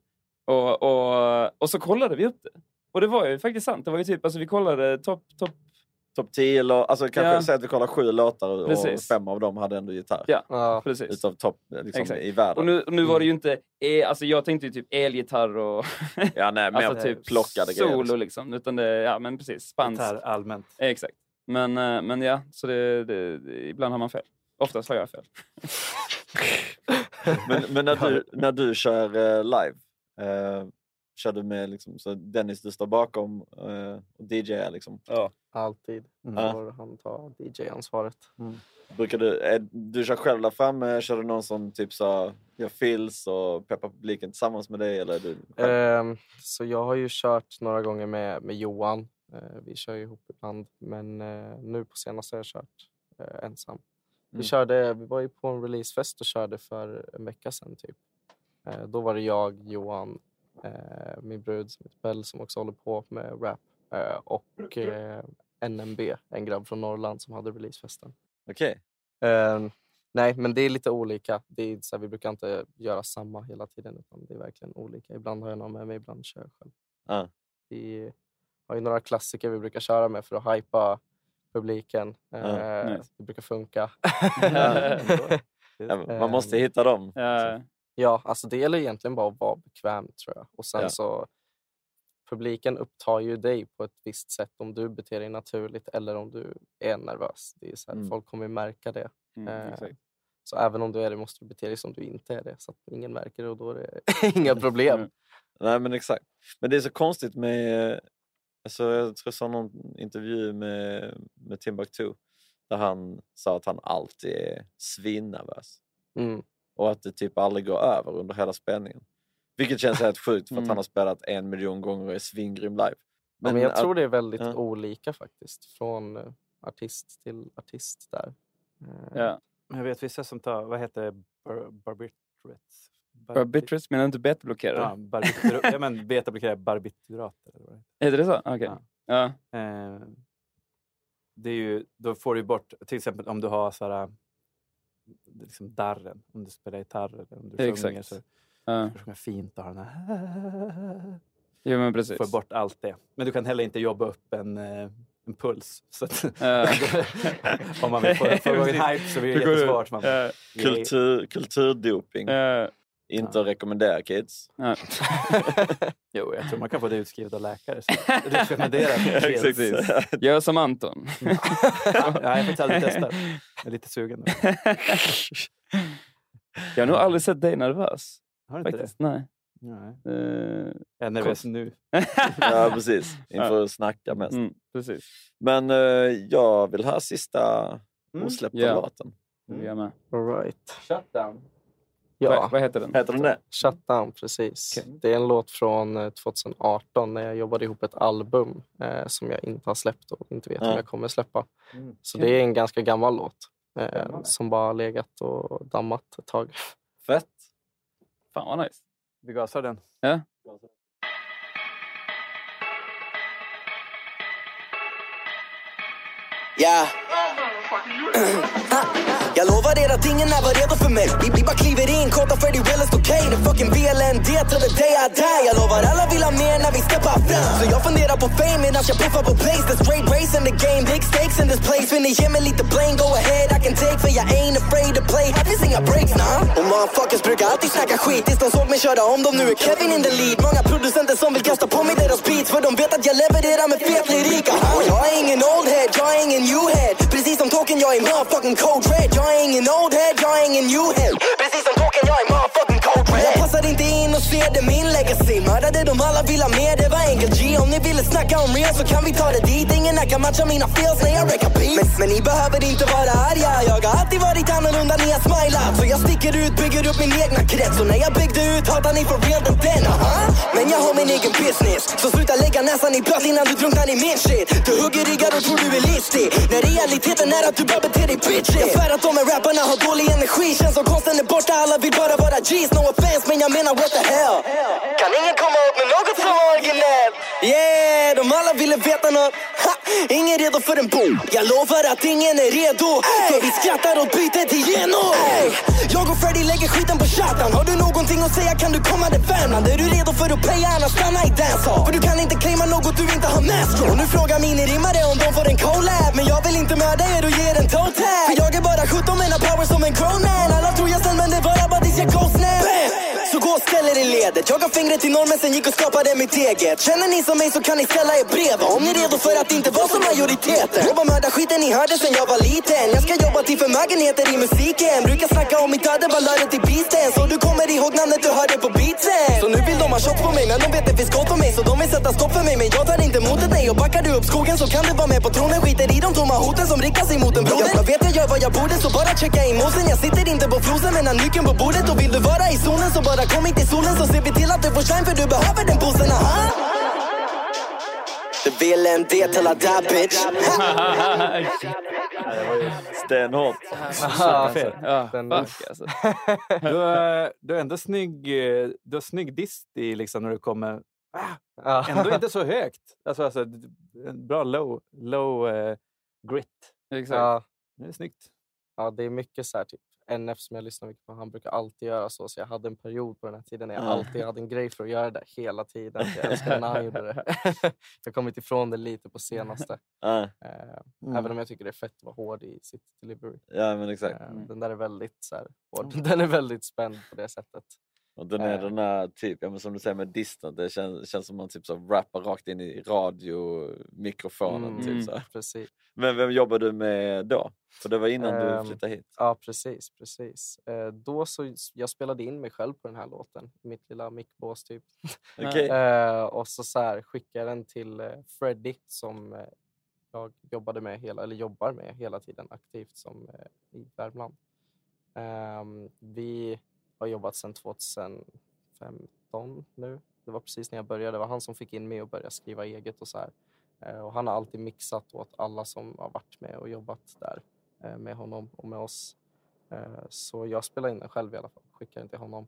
Och, och, och så kollade vi upp det. Och det var ju faktiskt sant. Det var ju typ, alltså vi kollade topp, topp. Topp tio, alltså kanske ja. säga att vi kollar sju låtar och precis. fem av dem hade ändå gitarr. Ja, ja. precis. Utav topp liksom, i världen. Och nu, och nu var det ju inte, el, alltså jag tänkte ju typ elgitarr och ja, nej, men alltså typ plockade solo grejer. Liksom. Utan det, ja men precis, spanskt. Gitarr allmänt. Ja, exakt. Men, men ja, så det, det, ibland har man fel. Oftast har jag fel. men men när, du, när du kör uh, live, uh, kör du med liksom, så Dennis du står bakom uh, och D J liksom. Ja. Alltid. Mm. Får han ta D J-ansvaret. Mm. Brukar du, är, du kör själv där framme? Kör du någon som typ sa, jag fills och peppar publiken tillsammans med dig? Eller du um, så jag har ju kört några gånger med, med Johan. Uh, vi kör ju ihop ibland. Men uh, nu på senaste har jag kört uh, ensam. Vi, mm. körde, vi var ju på en releasefest och körde för en vecka sedan typ. Uh, då var det jag, Johan, uh, min brud som heter Bell som också håller på med rap. Uh, och uh, N M B, en grabb från Norrland som hade releasefesten. Okej. Okay. Uh, nej, men det är lite olika. Det är så här, vi brukar inte göra samma hela tiden, utan det är verkligen olika. Ibland har jag någon med mig, ibland kör jag själv. Uh. Vi har ju några klassiker vi brukar köra med för att hypa publiken. Uh, uh, nice. Det brukar funka. Ja, man måste hitta dem. Uh. Ja, alltså det gäller egentligen bara att vara bekväm, tror jag. Och sen yeah. så... Publiken upptar ju dig på ett visst sätt om du beter dig naturligt eller om du är nervös. Det är så här, mm. folk kommer märka det. Mm, eh, så även om du är det måste du bete dig som du inte är det. Så att ingen märker det och då är det inga problem. Mm. Nej men exakt. Men det är så konstigt med... Alltså, jag tror jag sa någon intervju med, med Timbuktu. Där han sa att han alltid är svinnervös. Mm. Och att det typ aldrig går över under hela spänningen. Vilket känns helt sjukt för att mm. han har spelat en miljon gånger och är svingrym live. Men, ja, men jag att, tror det är väldigt ja. olika faktiskt. Från artist till artist där. Mm. Ja. Jag vet vissa som tar, vad heter det? Bar- barbiturates. Barbiturates menar inte betablockerare? Ja, barbitur- ja men betablockerare barbiturater. Är det så? Okej. Okay. Ja. Ja. Eh, det är ju, då får du bort, till exempel om du har sådär, liksom darren. Om du spelar gitarr eller om du sjunger. Exakt. Så. Ja. Det är fint att ha den här. Jo, men precis. Får bort allt det. Men du kan heller inte jobba upp en, en puls. Så att, om man vill få igång en hype så blir det jättesvårt. Man, uh, kultur, kulturdoping. Uh, inte uh. rekommendera kids. Uh. Jo, jag tror man kan få det utskrivet av läkare. Så rekommendera kids. Gör som Anton. Ja, jag fick aldrig testa. Jag är lite sugen nu. Jag har nog aldrig sett dig nervös. Har du inte faktiskt, det? Nej. Nej. Uh, jag är nervös kost. nu. Ja, precis. Inför ja. att snacka mest. Mm, precis. Men uh, jag vill ha sista mm. osläppta yeah. låten. Mm. Mm. All right. Shutdown. Ja. Vad, vad heter den? Heter den det? Shutdown, precis. Okay. Det är en låt från tjugoarton när jag jobbade ihop ett album eh, som jag inte har släppt och inte vet mm. om jag kommer släppa. Mm. Så det är en ganska gammal låt eh, gammal. som bara har legat och dammat ett tag. Fett. Fan vad nice. Vi gasar den. Ja. yeah. Jag lovar er att ingen är var redo för mig. Vi, vi bara kliver in, korta för det är realist, okej okay. Det fucking V L N D till the day I die. Jag lovar alla vill ha mer när vi steppar fram. Så jag funderar på fame medan jag puffar på place. The straight race in the game, big stakes in this place. Vill ni ge mig lite blame, go ahead I can take. För jag ain't afraid to play, här finns inga breaks, nah. Och motherfuckers brukar alltid snacka skit tills de såg mig köra om dem, nu är Kevin in the lead. Många producenter som vill kasta på mig deras beats, för de vet att jag levererar med fet lyrik. Och jag är ingen old head, jag är ingen new head. Precis som Tolkien, jag är motherfucking cold red. Jag är ingen old head, jag är ingen new head. Precis som Tolkien, jag är motherfucking cold red. Jag passade inte in och ser det min legacy. Mördade de alla vill ha mer, det var enkelt G. Om ni ville snacka om real så kan vi ta det dit. Ingen här kan matcha mina feels när jag räcker beats. Men, men ni behöver inte vara arga. Jag har alltid varit annorlunda när jag smilar. Så jag sticker ut, bygger upp min egna krets. Och när jag byggde ut hatar ni för real den den, aha. Men jag har min egen business. Så sluta lägga näsan i blöt innan du drunknar i min shit. Du hugger riggar och tror du är listig. När realiteten är att du bara beter dig bitchig. Jag svär att de här rapparna har dålig energi. Känns som konsten är borta, alla vill bara vara G's. No offense, men jag menar what the hell. Kan ingen komma upp med något som är originellt? Yeah, de alla ville veta något. Ha, ingen redo för en boom. Jag lovar att ingen är redo. För vi skrattar och bytet igenom. Hey, jag och Freddy lägger skiten på chatten. Har du någonting att säga kan du komma till Värmland. Är du redo för att playa, annars stanna i dancehall. För du kan inte claima något du inte har med. Och nu frågar minirimmare om de får en collab. Men jag vill inte mörda er och ge en toe tag. För jag är bara sjutton men har power som en grown man. Alla tror jag snäll men det var bara tills jag går snäll. Så gå och ställ er i ledet. Jag gav fingret till normen sen gick och skapade mitt eget. Känner ni som mig så kan ni ställa er breva. Om ni är redo för att inte vara som majoriteten. Jobba mörda skiten ni hörde sen jag var liten. Jag ska jobba till förmögenheter i musiken. Brukar snacka om mitt öde, valöret i bisten. Så du kommer ihåg namnet du hörde på beatsen. Så nu vill de ha shots på mig men de vet det finns gott om mig. Så de vill sätta stopp för mig men jag tar inte motet, nej. Och backar du upp skogen så kan du vara med på tronen. Skiter i de tomma hoten som riktas emot en broder. Jag vet jag gör vad jag borde så bara checka in mosen. Jag sitter inte på flosen men har nyckeln på bordet. Och vill du vara i zonen så bara kom hit i solen så ser vi till att du får shine för du behöver den posen, aha. Det vill en del till att där bitch. Det var ju stenhårt. Ja, fel. Ja, fuck alltså. Du är, du är ändå snygg, du är snygg dist i liksom när du kommer. Ah, ändå inte så högt. Alltså, alltså bra low, low uh, grit. Exakt. Ja. Det är snyggt. Ja, det är mycket så här typ. N F som jag lyssnar mycket på, han brukar alltid göra så. Så jag hade en period på den här tiden när jag mm. alltid hade en grej för att göra det hela tiden. Jag älskar när han gjorde det. Jag har kommit ifrån det lite på senaste. Mm. Även mm. om jag tycker det är fett att vara hård i sitt delivery. Ja, men exakt. Mm. Den där är väldigt så här, hård. Den är väldigt spänd på det sättet. Och den är den här typ, ja, men som du säger med distan. Det känns, känns som man typ så rappar rakt in i radiomikrofonen. Mm, typ så. Precis. Men vem jobbar du med då? För det var innan um, du flyttade hit. Ja, precis, precis. Uh, då så jag spelade in mig själv på den här låten. Mitt lilla mickbås typ. Okay. uh, och så, så här, skickade jag den till uh, Freddy som uh, jag jobbade med hela, eller jobbar med hela tiden aktivt som uh, i Värmland. Uh, vi... Jag har jobbat sedan tjugofemton nu. Det var precis när jag började. Det var han som fick in mig och började skriva eget och så här. Och han har alltid mixat åt alla som har varit med och jobbat där med honom och med oss. Så jag spelar in den själv i alla fall. Skickar den till honom.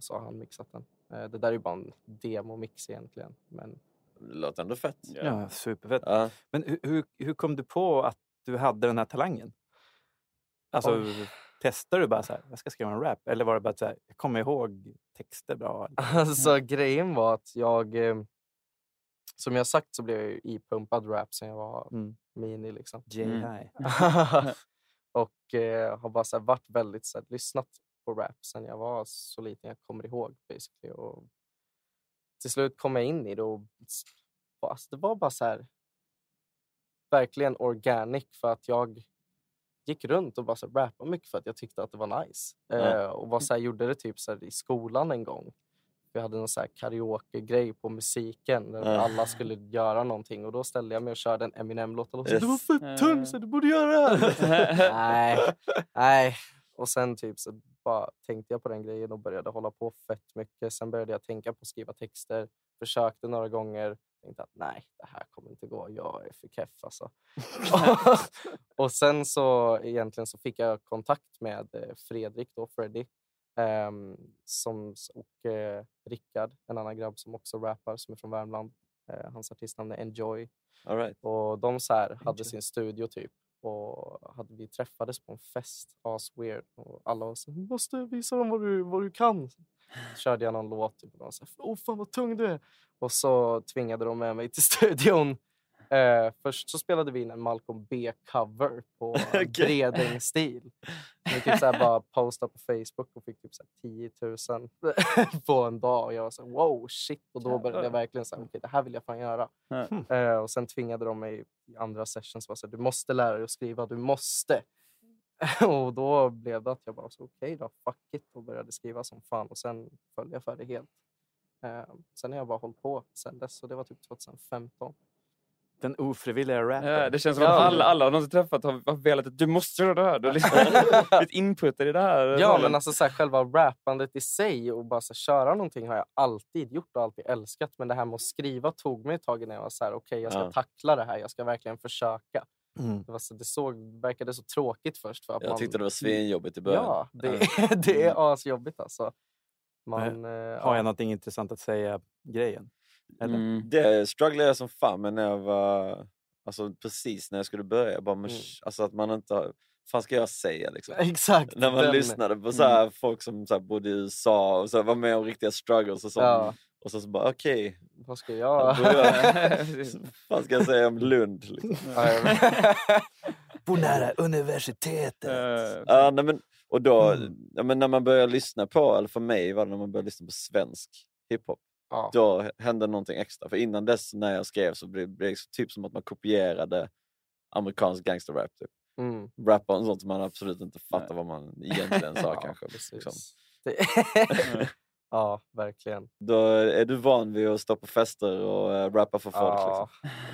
Så har han mixat den. Det där är ju bara en demo-mix egentligen. Men... Det låter ändå fett. Ja, superfett. Ja. Men hur, hur kom du på att du hade den här talangen? Alltså... Oj. Testar du bara så här, jag ska skriva en rap? Eller var det bara så här, jag kommer ihåg texter bra? Alltså grejen var att jag, som jag sagt så blev jag ju ipumpad rap sen jag var mm. mini liksom. Mm. Och eh, har bara så här, varit väldigt så här, lyssnat på rap sen jag var så liten jag kommer ihåg basically. Och till slut kom jag in i det och alltså, det var bara så här, verkligen organic för att jag gick runt och bara så rappa mycket för att jag tyckte att det var nice. Mm. Eh, och var så här, gjorde det typ så här, i skolan en gång. Vi hade någon så här karaoke-grej på musiken där mm. alla skulle göra någonting. Och då ställde jag mig och körde en Eminem-låt. Och så, yes. Det var för tunn så du borde göra det. nej, nej. Och sen typ så bara tänkte jag på den grejen och började hålla på fett mycket. Sen började jag tänka på att skriva texter. Försökte några gånger. Tänkte att nej, det här kommer inte gå. Jag är för keff alltså. Och sen så egentligen så fick jag kontakt med Fredrik då, Freddy. Eh, som, och eh, Rickard, en annan grabb som också rappar som är från Värmland. Eh, hans artistnamn är Enjoy. All right. Och de så här hade Enjoy. Sin studio typ. Och hade vi träffades på en fest. As weird. Och alla var så här, måste visa dem vad du, vad du kan. Så körde jag någon låt. Typ, och de sa, åh fan vad tung du är. Och så tvingade de med mig till studion. Eh, först så spelade vi in en Malcolm B-cover på okay. Bredäng-stil. Vi typ såhär bara postade på Facebook och fick typ såhär tio tusen på en dag. Och jag var så här, wow, shit. Och då började jag verkligen säga, okej, okay, det här vill jag fan göra. Mm. Eh, och sen tvingade de mig i andra sessions och var så här, du måste lära dig att skriva, du måste. Och då blev det att jag bara så okej okay då, fuck it. Och började skriva som fan. Och sen följde jag för det helt. Eh, sen har jag bara hållit på sen dess. Så det var typ tjugohundrafemton. Den ofrivilliga rappen. Ja, det känns som att alla, alla de som träffat har velat att du måste göra det här. Du har liksom ditt input i det här. Ja, men alltså så här, själva rappandet i sig och bara så här, köra någonting har jag alltid gjort och alltid älskat. Men det här med att skriva tog mig ett tag när jag var så här, okej, okay, jag ska ja. tackla det här. Jag ska verkligen försöka. Mm. Det, var så, det såg, verkade så tråkigt först. För att jag man, tyckte det var svinjobbigt i början. Ja, det, mm. det är asjobbigt alltså. Man, mm. Har jag någonting intressant att säga grejen? Mm. Det strugglade jag som fan. Men när jag var alltså, precis när jag skulle börja bara, mm. alltså, att man inte har, fan ska jag säga liksom? Exakt. När man den. lyssnade på så här, mm. folk som så här, bodde i U S A och så här, var med om riktiga struggles och sånt. Ja. Och så, så bara okej okay, vad ska jag vad ska jag säga om Lund liksom? Bor nära universitetet. uh, ah, nej, men, Och då mm. ja, men när man börjar lyssna på, eller för mig var det när man börjar lyssna på svensk hiphop. Ja. Då hände någonting extra. För innan dess när jag skrev så blev det typ som att man kopierade amerikansk gangsterrap typ. Mm. Rappa och sånt som man absolut inte fattar Nej. vad man egentligen sa ja, kanske. Liksom. Ja, verkligen. Då är du van vid att stå på fester och äh, rappa för folk. Ja.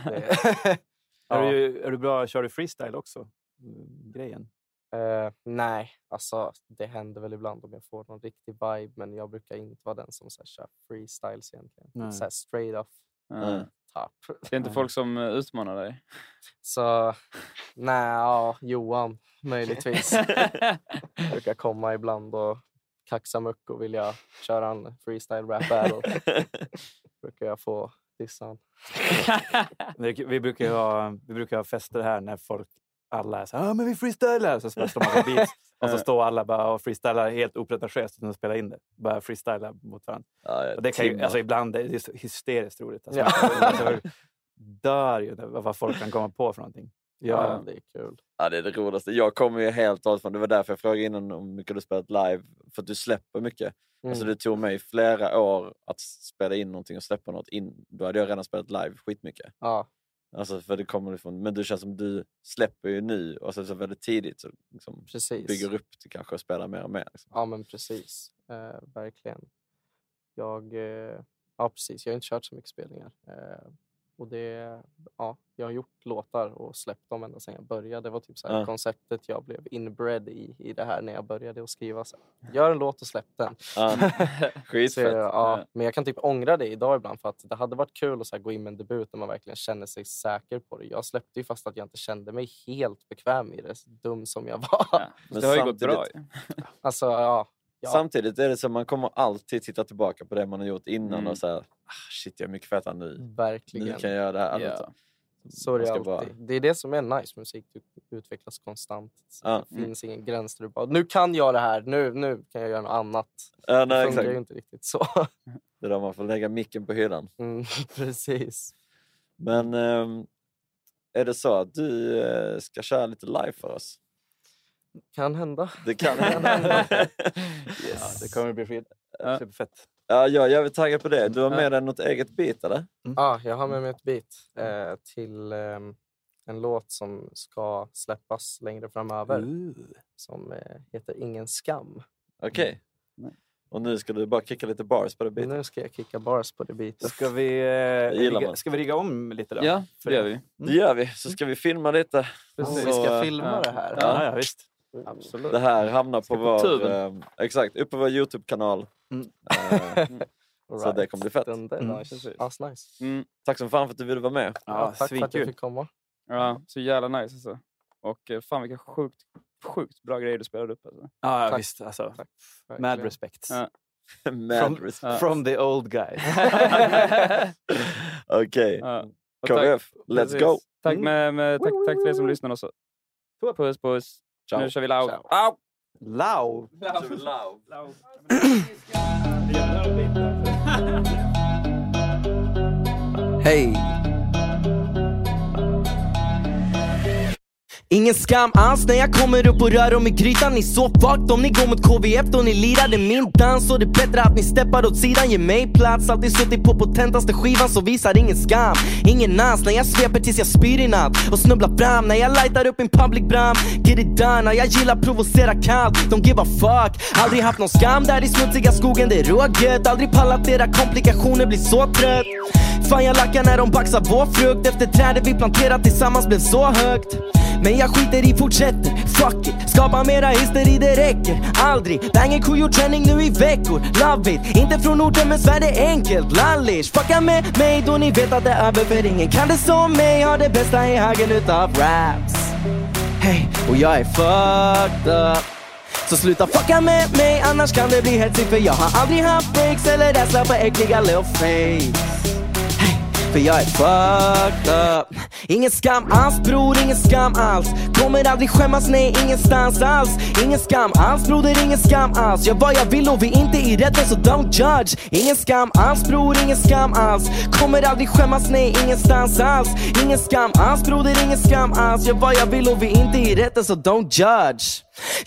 Liksom. Det... ja. Är, du, är du bra, kör du freestyle också? Grejen? Uh, nej, alltså det händer väl ibland om jag får någon riktig vibe, men jag brukar inte vara den som så här, kör freestyles egentligen. Mm. Så här, straight off mm. top. Det är inte folk som utmanar dig? Så, nej, ja, Johan möjligtvis. Jag brukar komma ibland och kaxa muck och vilja köra en freestyle rap battle. Brukar jag få dissan. vi, brukar ha, vi brukar ha fester här när folk alla är så här, ah, men vi freestylar. Så spelar man på beats. Och så står alla bara och freestylar helt opretentiöst utan att spela in det. Bara freestylar mot varandra. Ja, och det kan ju, alltså ibland, det är så hysteriskt roligt. Alltså, ja. alltså, dör ju vad folk kan komma på för någonting. Ja, ja, det är kul. Ja, det är det roligaste. Jag kommer ju helt av från, det var därför jag frågade innan om mycket du spelat live. För att du släpper mycket. Mm. Alltså det tog mig flera år att spela in någonting och släppa något in. Då hade jag redan spelat live skitmycket. Ja. Alltså för det kommer ifrån, men du känns som du släpper ju nu och så så väldigt tidigt så liksom bygger upp det kanske och spelar mer och mer liksom. Ja men precis, eh, verkligen. Jag eh, ja precis, jag har inte kört så mycket spelningar eh, och det ja, jag har gjort låtar och släppt dem ända sedan jag började. Det var typ så här ja. konceptet jag blev inbred i i det här när jag började att skriva så här, gör en låt och släpp den. Ja, skitfett. Ja, men jag kan typ ångra det idag ibland för att det hade varit kul att så här, gå in med en debut när man verkligen känner sig säker på det. Jag släppte ju fast att jag inte kände mig helt bekväm i det, så dum som jag var. Ja, men det har ju gått bra. Alltså ja. Ja. Samtidigt är det så att man kommer alltid titta tillbaka på det man har gjort innan mm. och säga, ah, shit jag är mycket fetare nu. Verkligen. Nu kan jag göra det här. Yeah. Så är det alltid. Bara... Det är det som är nice musik, du utvecklas konstant. Ah. Det finns mm. ingen gräns där du bara, nu kan jag det här, nu, nu kan jag göra något annat. Ja, nej, det fungerar exakt. ju inte riktigt så. Det är då man får lägga micken på hyllan. Mm, precis. Men ähm, är det så att du äh, ska köra lite live för oss? Kan hända. Det kan hända. Yes. Ja, det kommer bli fint. Ja. Superfett. Ja, ja, jag vill tagga på det. Du har med ja. dig något eget beat, eller? Mm. Ja, jag har med mig ett beat eh, till eh, en låt som ska släppas längre framöver. Ooh. Som eh, heter Ingen skam. Okej. Okay. Mm. Och nu ska du bara kicka lite bars på det beatet. Nu ska jag kicka bars på det beatet. Ska vi, eh, rigga, ska vi rigga om lite då? Ja, det gör vi. Mm. Det gör vi. Så ska vi filma lite. Precis. Så, vi ska filma ja. det här. Ja, ja visst. Absolut. Det här hamnar på, på vår eh, exakt, upp på vår YouTube-kanal. Mm. Eh, right. Så det kommer bli fett. Den, den, mm. nice. Ah, nice. Mm. Tack så fan för att du ville vara med. Ja, ja, tack för att du fick komma. Ja, så jävla nice alltså. Och fan vilka sjukt sjukt bra grejer du spelade upp alltså. Ah, ja, visst alltså. Tack. Mad respect. Ja. Mad from, respect. From the old guy. Okej. Okay. Ja. K V F, let's precis. Go. Tack, med, med, tack, tack till er som lyssnar också. Puss, puss. Ciao. Nu kör vi Lau. Ciao. Lau. Lau. Lau. Hej. Ingen skam alls när jag kommer upp och rör om i grytan. Ni så vakt om ni går mot K V F då ni lirade min dans. Och det är bättre att ni steppar åt sidan, ge mig plats. Alltid suttit på potentaste skivan så visar ingen skam. Ingen ans när jag sveper tills jag spyr i natt. Och snubblar fram när jag lightar upp min public bram. Get it done, jag gillar provocera kallt. Don't give a fuck. Aldrig haft någon skam där i smutsiga skogen, det är rågött. Aldrig pallat era komplikationer, blir så trött. Fan jag lackar när de baxar vår frukt. Efter trädet vi planterat tillsammans blev så högt. Men jag skiter i fortsätter, fuck it. Skapa mera hysteri, det räcker. Aldrig, Banger Crew gjort träning nu i veckor. Love it, inte från orten men svär det enkelt. Lallish, fucka med mig då ni vet att det är över. För ingen kan det som mig, har det bästa i hagen utav raps. Hej, och jag är fucked up. Så sluta fucka med mig, annars kan det bli hetsigt. För jag har aldrig haft breaks eller rädsla för äckliga little face. För jag är fucked up. Ingen skam alls bror, ingen skam alls. Kommer aldrig skämmas, nej ingenstans alls. Ingen skam alls broder, ingen skam alls. Gör vad jag vill och vi inte i rätten så don't judge. Ingen skam alls bror, ingen skam alls. Kommer aldrig skämmas, nej ingenstans alls. Ingen skam alls broder, ingen skam alls. Gör vad jag vill och vi inte i rätten så don't judge.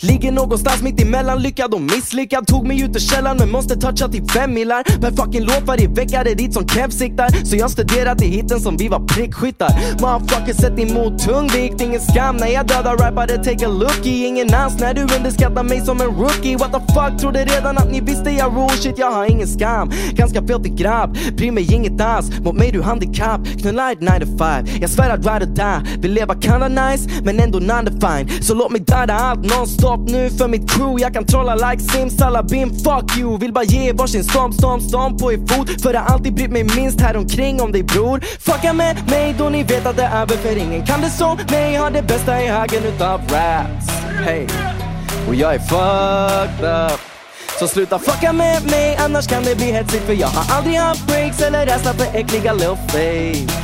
Ligger någonstans mitt emellan lyckad och misslyckad. Tog mig ut ur källan men måste toucha till fem milar. Per fucking låt varje vecka, det är dit som Kev siktar. Så jag studerat i hitten som vi var prickskyttar. Motherfucker sett emot tungvikt. Ingen skam när jag dödar rappade, take a lookie. Ingen ans när du underskattar mig som en rookie. What the fuck, trodde redan att ni visste jag raw shit. Jag har ingen skam, ganska feltig grabb. Bryr mig inget alls, mot mig du handikapp. Knullar ett nine to five, jag svär att ride or die. Vill leva kinda nice, men ändå non-defined. Så låt mig döda allt någonstans. Stopp nu för mitt crew, jag kan trolla like Sims, alla bim, fuck you. Vill bara ge varsin stomp, stomp, stomp på i fot. För jag alltid brytt mig minst här omkring om dig bror. Fucka med mig då ni vet att det är över. För ingen kan det som mig, har det bästa i hagen utav raps. Hej, och jag är fucked up. Så sluta fucka med mig, annars kan det bli hetsigt. För jag har aldrig haft breaks eller rädsla för äckliga little face.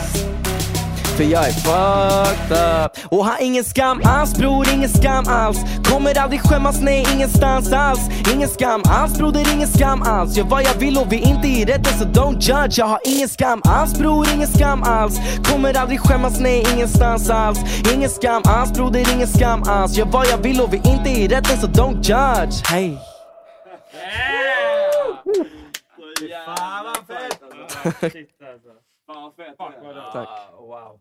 För jag är fucked up. Och har ingen skam alls bror, ingen skam alls. Kommer aldrig skämmas, nej ingenstans alls. Ingen skam alls broder, ingen skam alls. Gör vad jag vill och vi inte i rätten så don't judge. Jag har ingen skam alls bror, ingen skam alls. Kommer aldrig skämmas, nej ingenstans alls. Ingen skam alls broder, ingen skam alls. Gör vad jag vill och vi inte i rätten så don't judge. Hej. Fan vad fett. Fan vad fett. Tack. Wow.